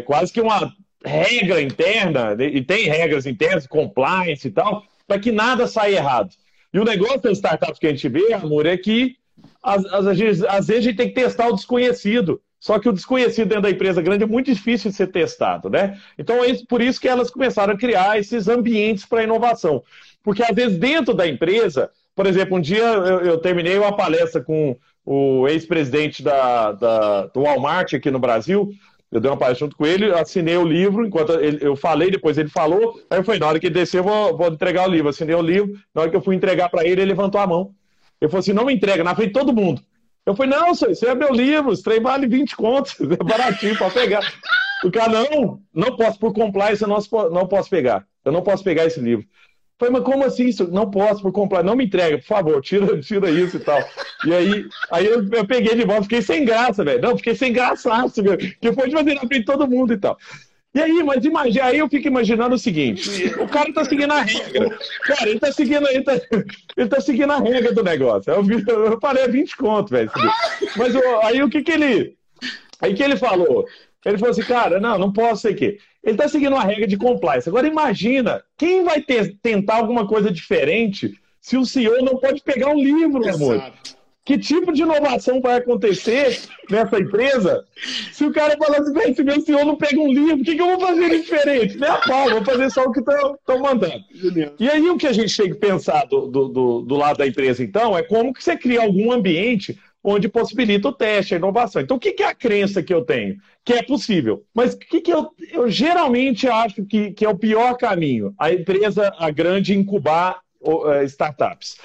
quase que uma regra interna, e tem regras internas, compliance e tal, para que nada saia errado. E o negócio das startups que a gente vê, amor, é que às vezes a gente tem que testar o desconhecido. Só que o desconhecido dentro da empresa grande é muito difícil de ser testado, né? Então é por isso que elas começaram a criar esses ambientes para inovação. Porque às vezes dentro da empresa, por exemplo, um dia eu terminei uma palestra com o ex-presidente do Walmart aqui no Brasil. Eu dei uma palestra junto com ele, assinei o livro, enquanto eu falei, depois ele falou. Aí eu falei, na hora que ele desceu, eu vou entregar o livro. Assinei o livro, na hora que eu fui entregar para ele, ele levantou a mão. Eu falei assim, não me entrega, na frente de todo mundo. Eu falei, não, senhor, isso é meu livro, esse trem vale 20 contos, é baratinho para pegar. O cara, não posso, por compliance, eu não posso pegar. Eu não posso pegar esse livro. Eu falei, mas como assim, senhor? Não posso, por compliance, não me entrega, por favor, tira isso e tal. E aí eu peguei de volta, fiquei sem graça, velho. Não, fiquei sem graçaço, velho, porque foi de fazer na frente de todo mundo e tal. E aí, mas imagina, aí eu fico imaginando o seguinte, o cara tá seguindo a regra. Cara, ele tá seguindo a regra do negócio. Eu falei, é 20 conto, velho. Mas aí o que ele... Aí que ele falou? Ele falou assim, cara, não posso ser que... Ele tá seguindo a regra de compliance. Agora imagina, quem vai tentar alguma coisa diferente se o CEO não pode pegar um livro, amor? Que tipo de inovação vai acontecer nessa empresa se o cara falar assim, se meu senhor não pega um livro, o que eu vou fazer diferente? Né, Paulo? Vou fazer só o que estão mandando. E aí o que a gente tem que pensar do lado da empresa, então, é como que você cria algum ambiente onde possibilita o teste, a inovação. Então, o que é a crença que eu tenho? Que é possível. Mas o que eu geralmente acho que é o pior caminho? A empresa, a grande, incubar startups.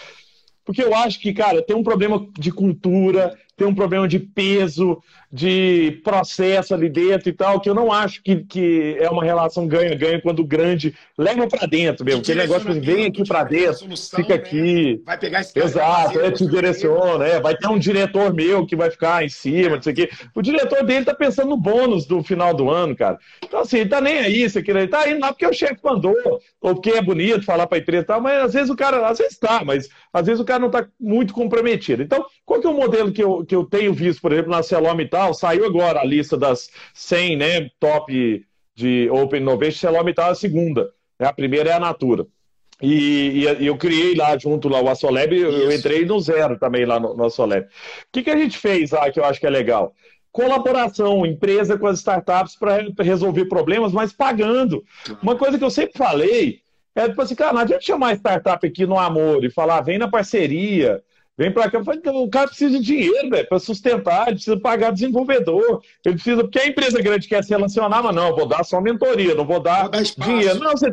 Porque eu acho que, cara, tem um problema de cultura, tem um problema de peso, de processo ali dentro e tal, que eu não acho que é uma relação ganha-ganha quando o grande leva para dentro mesmo. Aquele negócio que vem aqui para dentro, solução, fica aqui. Vai pegar esse cara. Exato, ele te direciona. Vai ter um diretor meu que vai ficar em cima, não sei o quê. O diretor dele tá pensando no bônus do final do ano, cara. Então, assim, ele tá nem aí, isso aqui, ele tá indo lá porque o chefe mandou, ou porque é bonito falar para a empresa e tal, mas às vezes o cara não tá muito comprometido. Então, qual que é o modelo que eu tenho visto, por exemplo, na Celoma e tal? Saiu agora a lista das 100 top de Open Innovation, Celoma está na segunda. Né? A primeira é a Natura. E eu criei lá junto lá o Asoleb, eu entrei no zero também lá no Asoleb. O que a gente fez lá que eu acho que é legal? Colaboração, empresa com as startups para resolver problemas, mas pagando. Uma coisa que eu sempre falei é, tipo assim, cara, não adianta chamar a startup aqui no amor e falar, vem na parceria, vem para cá. O cara precisa de dinheiro, velho, para sustentar, ele precisa pagar desenvolvedor, ele precisa, porque a empresa grande quer se relacionar, mas não, eu vou dar só mentoria, não vou dar dinheiro. Não, você...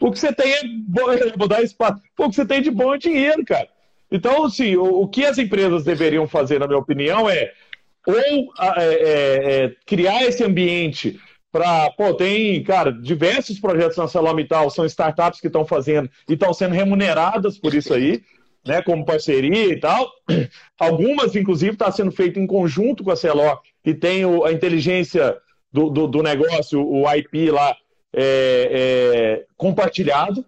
O que você tem é bom, vou dar espaço. O que você tem de bom é dinheiro, cara. Então, assim, o que as empresas deveriam fazer, na minha opinião, é ou criar esse ambiente para... Pô, tem, cara, diversos projetos na Celoma e tal, são startups que estão fazendo e estão sendo remuneradas por isso aí, né, como parceria e tal. Algumas, inclusive, estão sendo feitas em conjunto com a Celoma e tem a inteligência do negócio, o IP lá, compartilhado,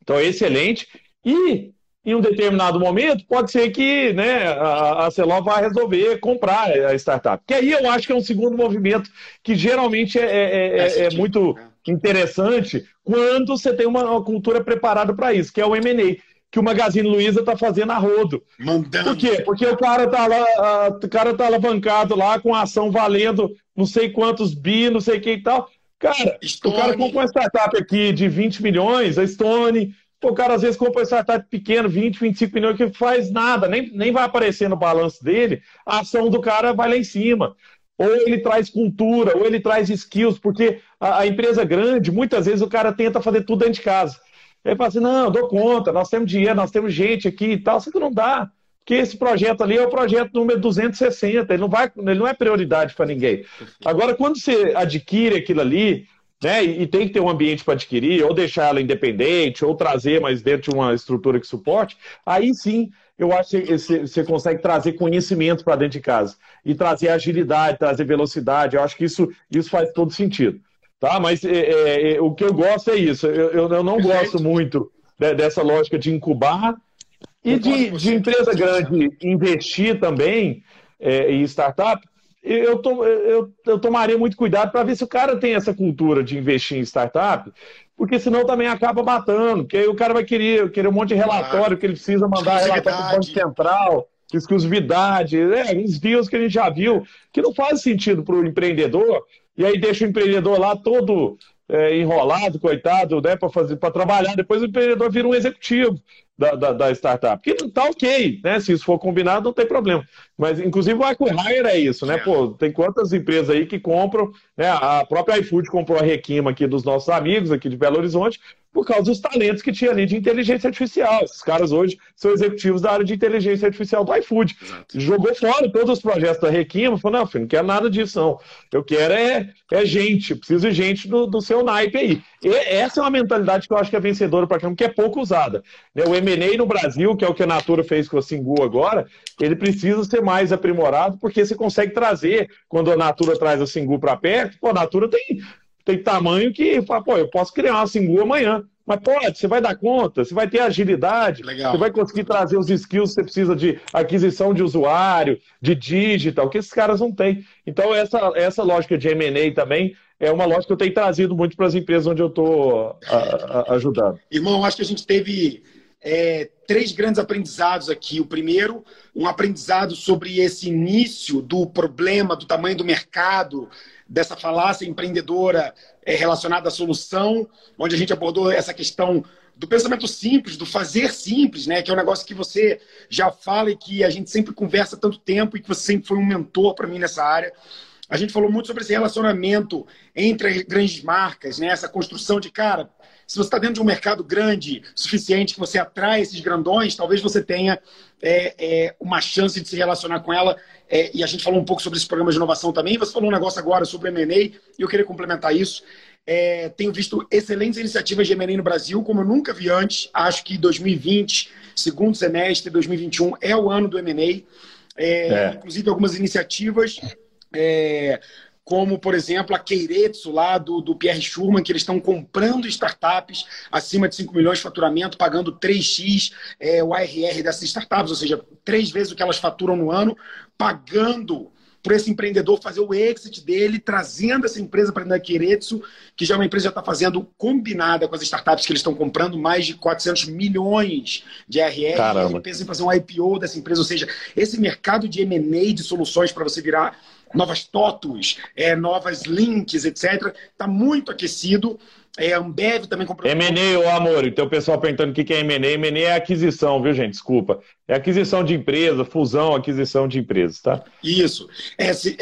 então é excelente. E em um determinado momento pode ser que, né, a Celoma vai resolver comprar a startup, que aí eu acho que é um segundo movimento que geralmente é muito interessante quando você tem uma cultura preparada para isso, que é o M&A, que o Magazine Luiza está fazendo a rodo. Mandando. Por quê? Porque o cara está lá, o cara está alavancado lá com a ação valendo não sei quantos bi, não sei o que e tal. Cara, Stone. O cara compra uma startup aqui de 20 milhões, a Stone, o cara às vezes compra uma startup pequena, 20, 25 milhões, que faz nada, nem vai aparecer no balanço dele, a ação do cara vai lá em cima. Ou ele traz cultura, ou ele traz skills, porque a empresa grande, muitas vezes o cara tenta fazer tudo dentro de casa. Ele fala assim, não, eu dou conta, nós temos dinheiro, nós temos gente aqui e tal, só que não dá. Porque esse projeto ali é o projeto número 260, ele não é prioridade para ninguém. Agora, quando você adquire aquilo ali, né, e tem que ter um ambiente para adquirir, ou deixar ela independente, ou trazer, mas dentro de uma estrutura que suporte, aí sim, eu acho que você consegue trazer conhecimento para dentro de casa, e trazer agilidade, trazer velocidade, eu acho que isso faz todo sentido. Tá? Mas o que eu gosto é isso, eu não gosto muito dessa lógica de incubar, e de empresa grande investir também em startup, eu tomaria muito cuidado para ver se o cara tem essa cultura de investir em startup, porque senão também acaba matando, porque aí o cara vai querer um monte de relatório, que ele precisa mandar relatório para o Banco Central, exclusividade, uns deals que a gente já viu, que não faz sentido para o empreendedor, e aí deixa o empreendedor lá todo... enrolado, coitado, né, para trabalhar. Depois o empreendedor vira um executivo da startup. Que tá ok, né? Se isso for combinado, não tem problema. Mas, inclusive, o acquire é isso, né? Pô, tem quantas empresas aí que compram, né? A própria iFood comprou a Requima aqui dos nossos amigos aqui de Belo Horizonte por causa dos talentos que tinha ali de inteligência artificial. Esses caras hoje são executivos da área de inteligência artificial do iFood. Exato. Jogou fora todos os projetos da Requima, falou, não, filho, não quero nada disso, não. Eu quero gente, preciso de gente do seu naipe aí. E essa é uma mentalidade que eu acho que é vencedora para quem, que é pouco usada. O M&A no Brasil, que é o que a Natura fez com a Singu agora, ele precisa ser mais aprimorado, porque você consegue trazer, quando a Natura traz a Singu para perto, pô, a Natura tem tamanho que fala, pô, eu posso criar uma Singu amanhã. Mas pode, você vai dar conta, você vai ter agilidade, legal, você vai conseguir trazer os skills que você precisa de aquisição de usuário, de digital, que esses caras não têm. Então, essa lógica de M&A também é uma lógica que eu tenho trazido muito para as empresas onde eu estou ajudando. Irmão, acho que a gente teve... três grandes aprendizados aqui. O primeiro, um aprendizado sobre esse início do problema, do tamanho do mercado, dessa falácia empreendedora relacionada à solução, onde a gente abordou essa questão do pensamento simples, do fazer simples, né? Que é um negócio que você já fala e que a gente sempre conversa há tanto tempo e que você sempre foi um mentor para mim nessa área. A gente falou muito sobre esse relacionamento entre as grandes marcas, né? Essa construção de, cara... Se você está dentro de um mercado grande, suficiente, que você atrai esses grandões, talvez você tenha uma chance de se relacionar com ela. E a gente falou um pouco sobre esse programa de inovação também. Você falou um negócio agora sobre M&A e eu queria complementar isso. Tenho visto excelentes iniciativas de M&A no Brasil, como eu nunca vi antes. Acho que 2020, segundo semestre, 2021 é o ano do M&A. Inclusive algumas iniciativas... como, por exemplo, a Queiretsu, lá do Pierre Schurman, que eles estão comprando startups acima de 5 milhões de faturamento, pagando 3x o ARR dessas startups, ou seja, 3 vezes o que elas faturam no ano, pagando para esse empreendedor fazer o exit dele, trazendo essa empresa para a Queretsu, que já é uma empresa que já está fazendo, combinada com as startups que eles estão comprando, mais de 400 milhões de RR. Caramba. Pensa em fazer um IPO dessa empresa. Ou seja, esse mercado de M&A, de soluções para você virar novas TOTOS, novas links, etc., está muito aquecido. Ambev também comprou... M&A, ô amor, então o pessoal perguntando o que é M&A. M&A é aquisição, viu, gente? Desculpa. É aquisição de empresa, fusão, aquisição de empresas, tá? Isso.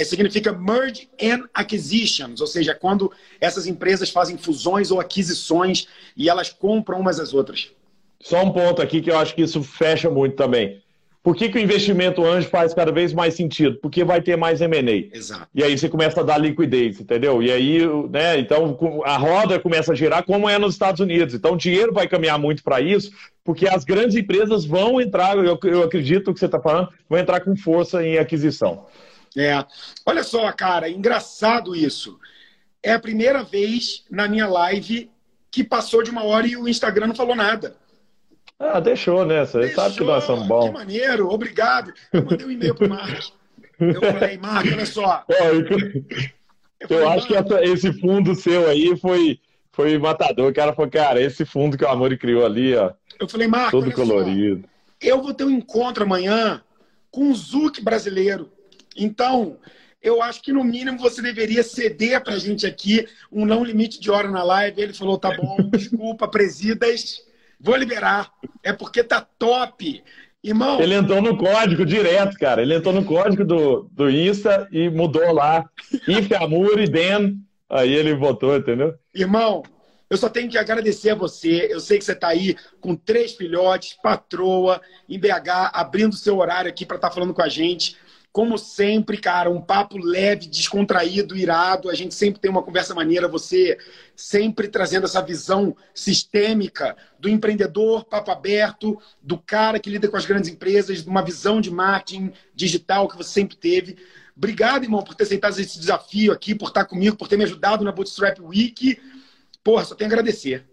Significa merge and acquisitions, ou seja, quando essas empresas fazem fusões ou aquisições e elas compram umas às outras. Só um ponto aqui que eu acho que isso fecha muito também. Por que que o investimento anjo faz cada vez mais sentido? Porque vai ter mais M&A. Exato. E aí você começa a dar liquidez, entendeu? E aí, né, então a roda começa a girar como é nos Estados Unidos. Então o dinheiro vai caminhar muito para isso, porque as grandes empresas vão entrar, eu acredito que você está falando, vão entrar com força em aquisição. Olha só, cara, engraçado isso. É a primeira vez na minha live que passou de 1 hora e o Instagram não falou nada. Ah, deixou, né? Você sabe que nós somos bons. Que maneiro, obrigado. Eu mandei um e-mail pro Mark. Eu falei, Mark, olha só. Eu acho que esse fundo seu aí foi matador. O cara falou, cara, esse fundo que o Amor criou ali, ó. Eu falei, Mark, todo colorido. Só, eu vou ter um encontro amanhã com o Zuc brasileiro. Então, eu acho que no mínimo você deveria ceder pra gente aqui um não limite de hora na live. Ele falou, tá bom, desculpa, presidas. Vou liberar. É porque tá top. Irmão... Ele entrou no código direto, cara. Ele entrou no código do Insta e mudou lá. If Amor e Den. Aí ele botou, entendeu? Irmão, eu só tenho que agradecer a você. Eu sei que você tá aí com 3 filhotes, patroa, em BH, abrindo seu horário aqui para estar falando com a gente. Como sempre, cara, um papo leve, descontraído, irado. A gente sempre tem uma conversa maneira. Você sempre trazendo essa visão sistêmica do empreendedor, papo aberto, do cara que lida com as grandes empresas, de uma visão de marketing digital que você sempre teve. Obrigado, irmão, por ter aceitado esse desafio aqui, por estar comigo, por ter me ajudado na Bootstrap Week. Porra, só tenho a agradecer.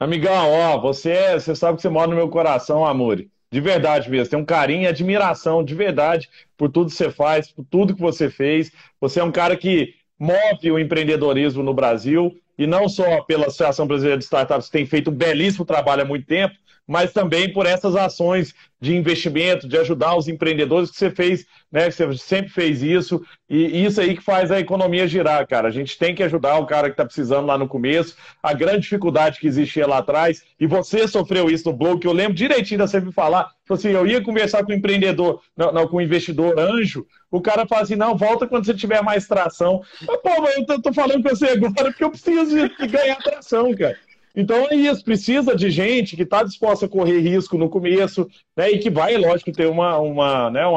Amigão, ó, você sabe que você mora no meu coração, Amor. De verdade mesmo, tem um carinho e admiração de verdade por tudo que você faz, por tudo que você fez. Você é um cara que move o empreendedorismo no Brasil, e não só pela Associação Brasileira de Startups, que tem feito um belíssimo trabalho há muito tempo, mas também por essas ações de investimento, de ajudar os empreendedores que você fez, né? Você sempre fez isso, e isso aí que faz a economia girar, cara. A gente tem que ajudar o cara que está precisando lá no começo, a grande dificuldade que existia lá atrás, e você sofreu isso no blog, que eu lembro direitinho de você me falar, assim, eu ia conversar com o empreendedor, com o investidor anjo, o cara fala assim, não, volta quando você tiver mais tração. Mas, pô, eu tô falando com você agora porque eu preciso de ganhar tração, cara. Então é isso, precisa de gente que está disposta a correr risco no começo, né, e que vai, lógico, ter uma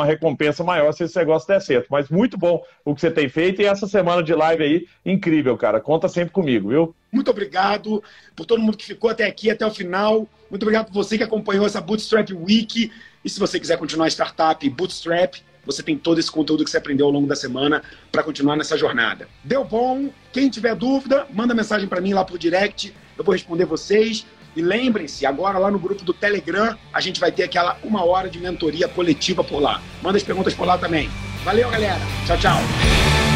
recompensa maior se esse negócio der certo. Mas muito bom o que você tem feito, e essa semana de live aí, incrível, cara. Conta sempre comigo, viu? Muito obrigado por todo mundo que ficou até aqui, até o final. Muito obrigado por você que acompanhou essa Bootstrap Week. E se você quiser continuar startup Bootstrap, você tem todo esse conteúdo que você aprendeu ao longo da semana para continuar nessa jornada. Deu bom? Quem tiver dúvida, manda mensagem para mim lá por direct. Eu vou responder vocês. E lembrem-se, agora lá no grupo do Telegram, a gente vai ter aquela 1 hora de mentoria coletiva por lá. Manda as perguntas por lá também. Valeu, galera. Tchau, tchau.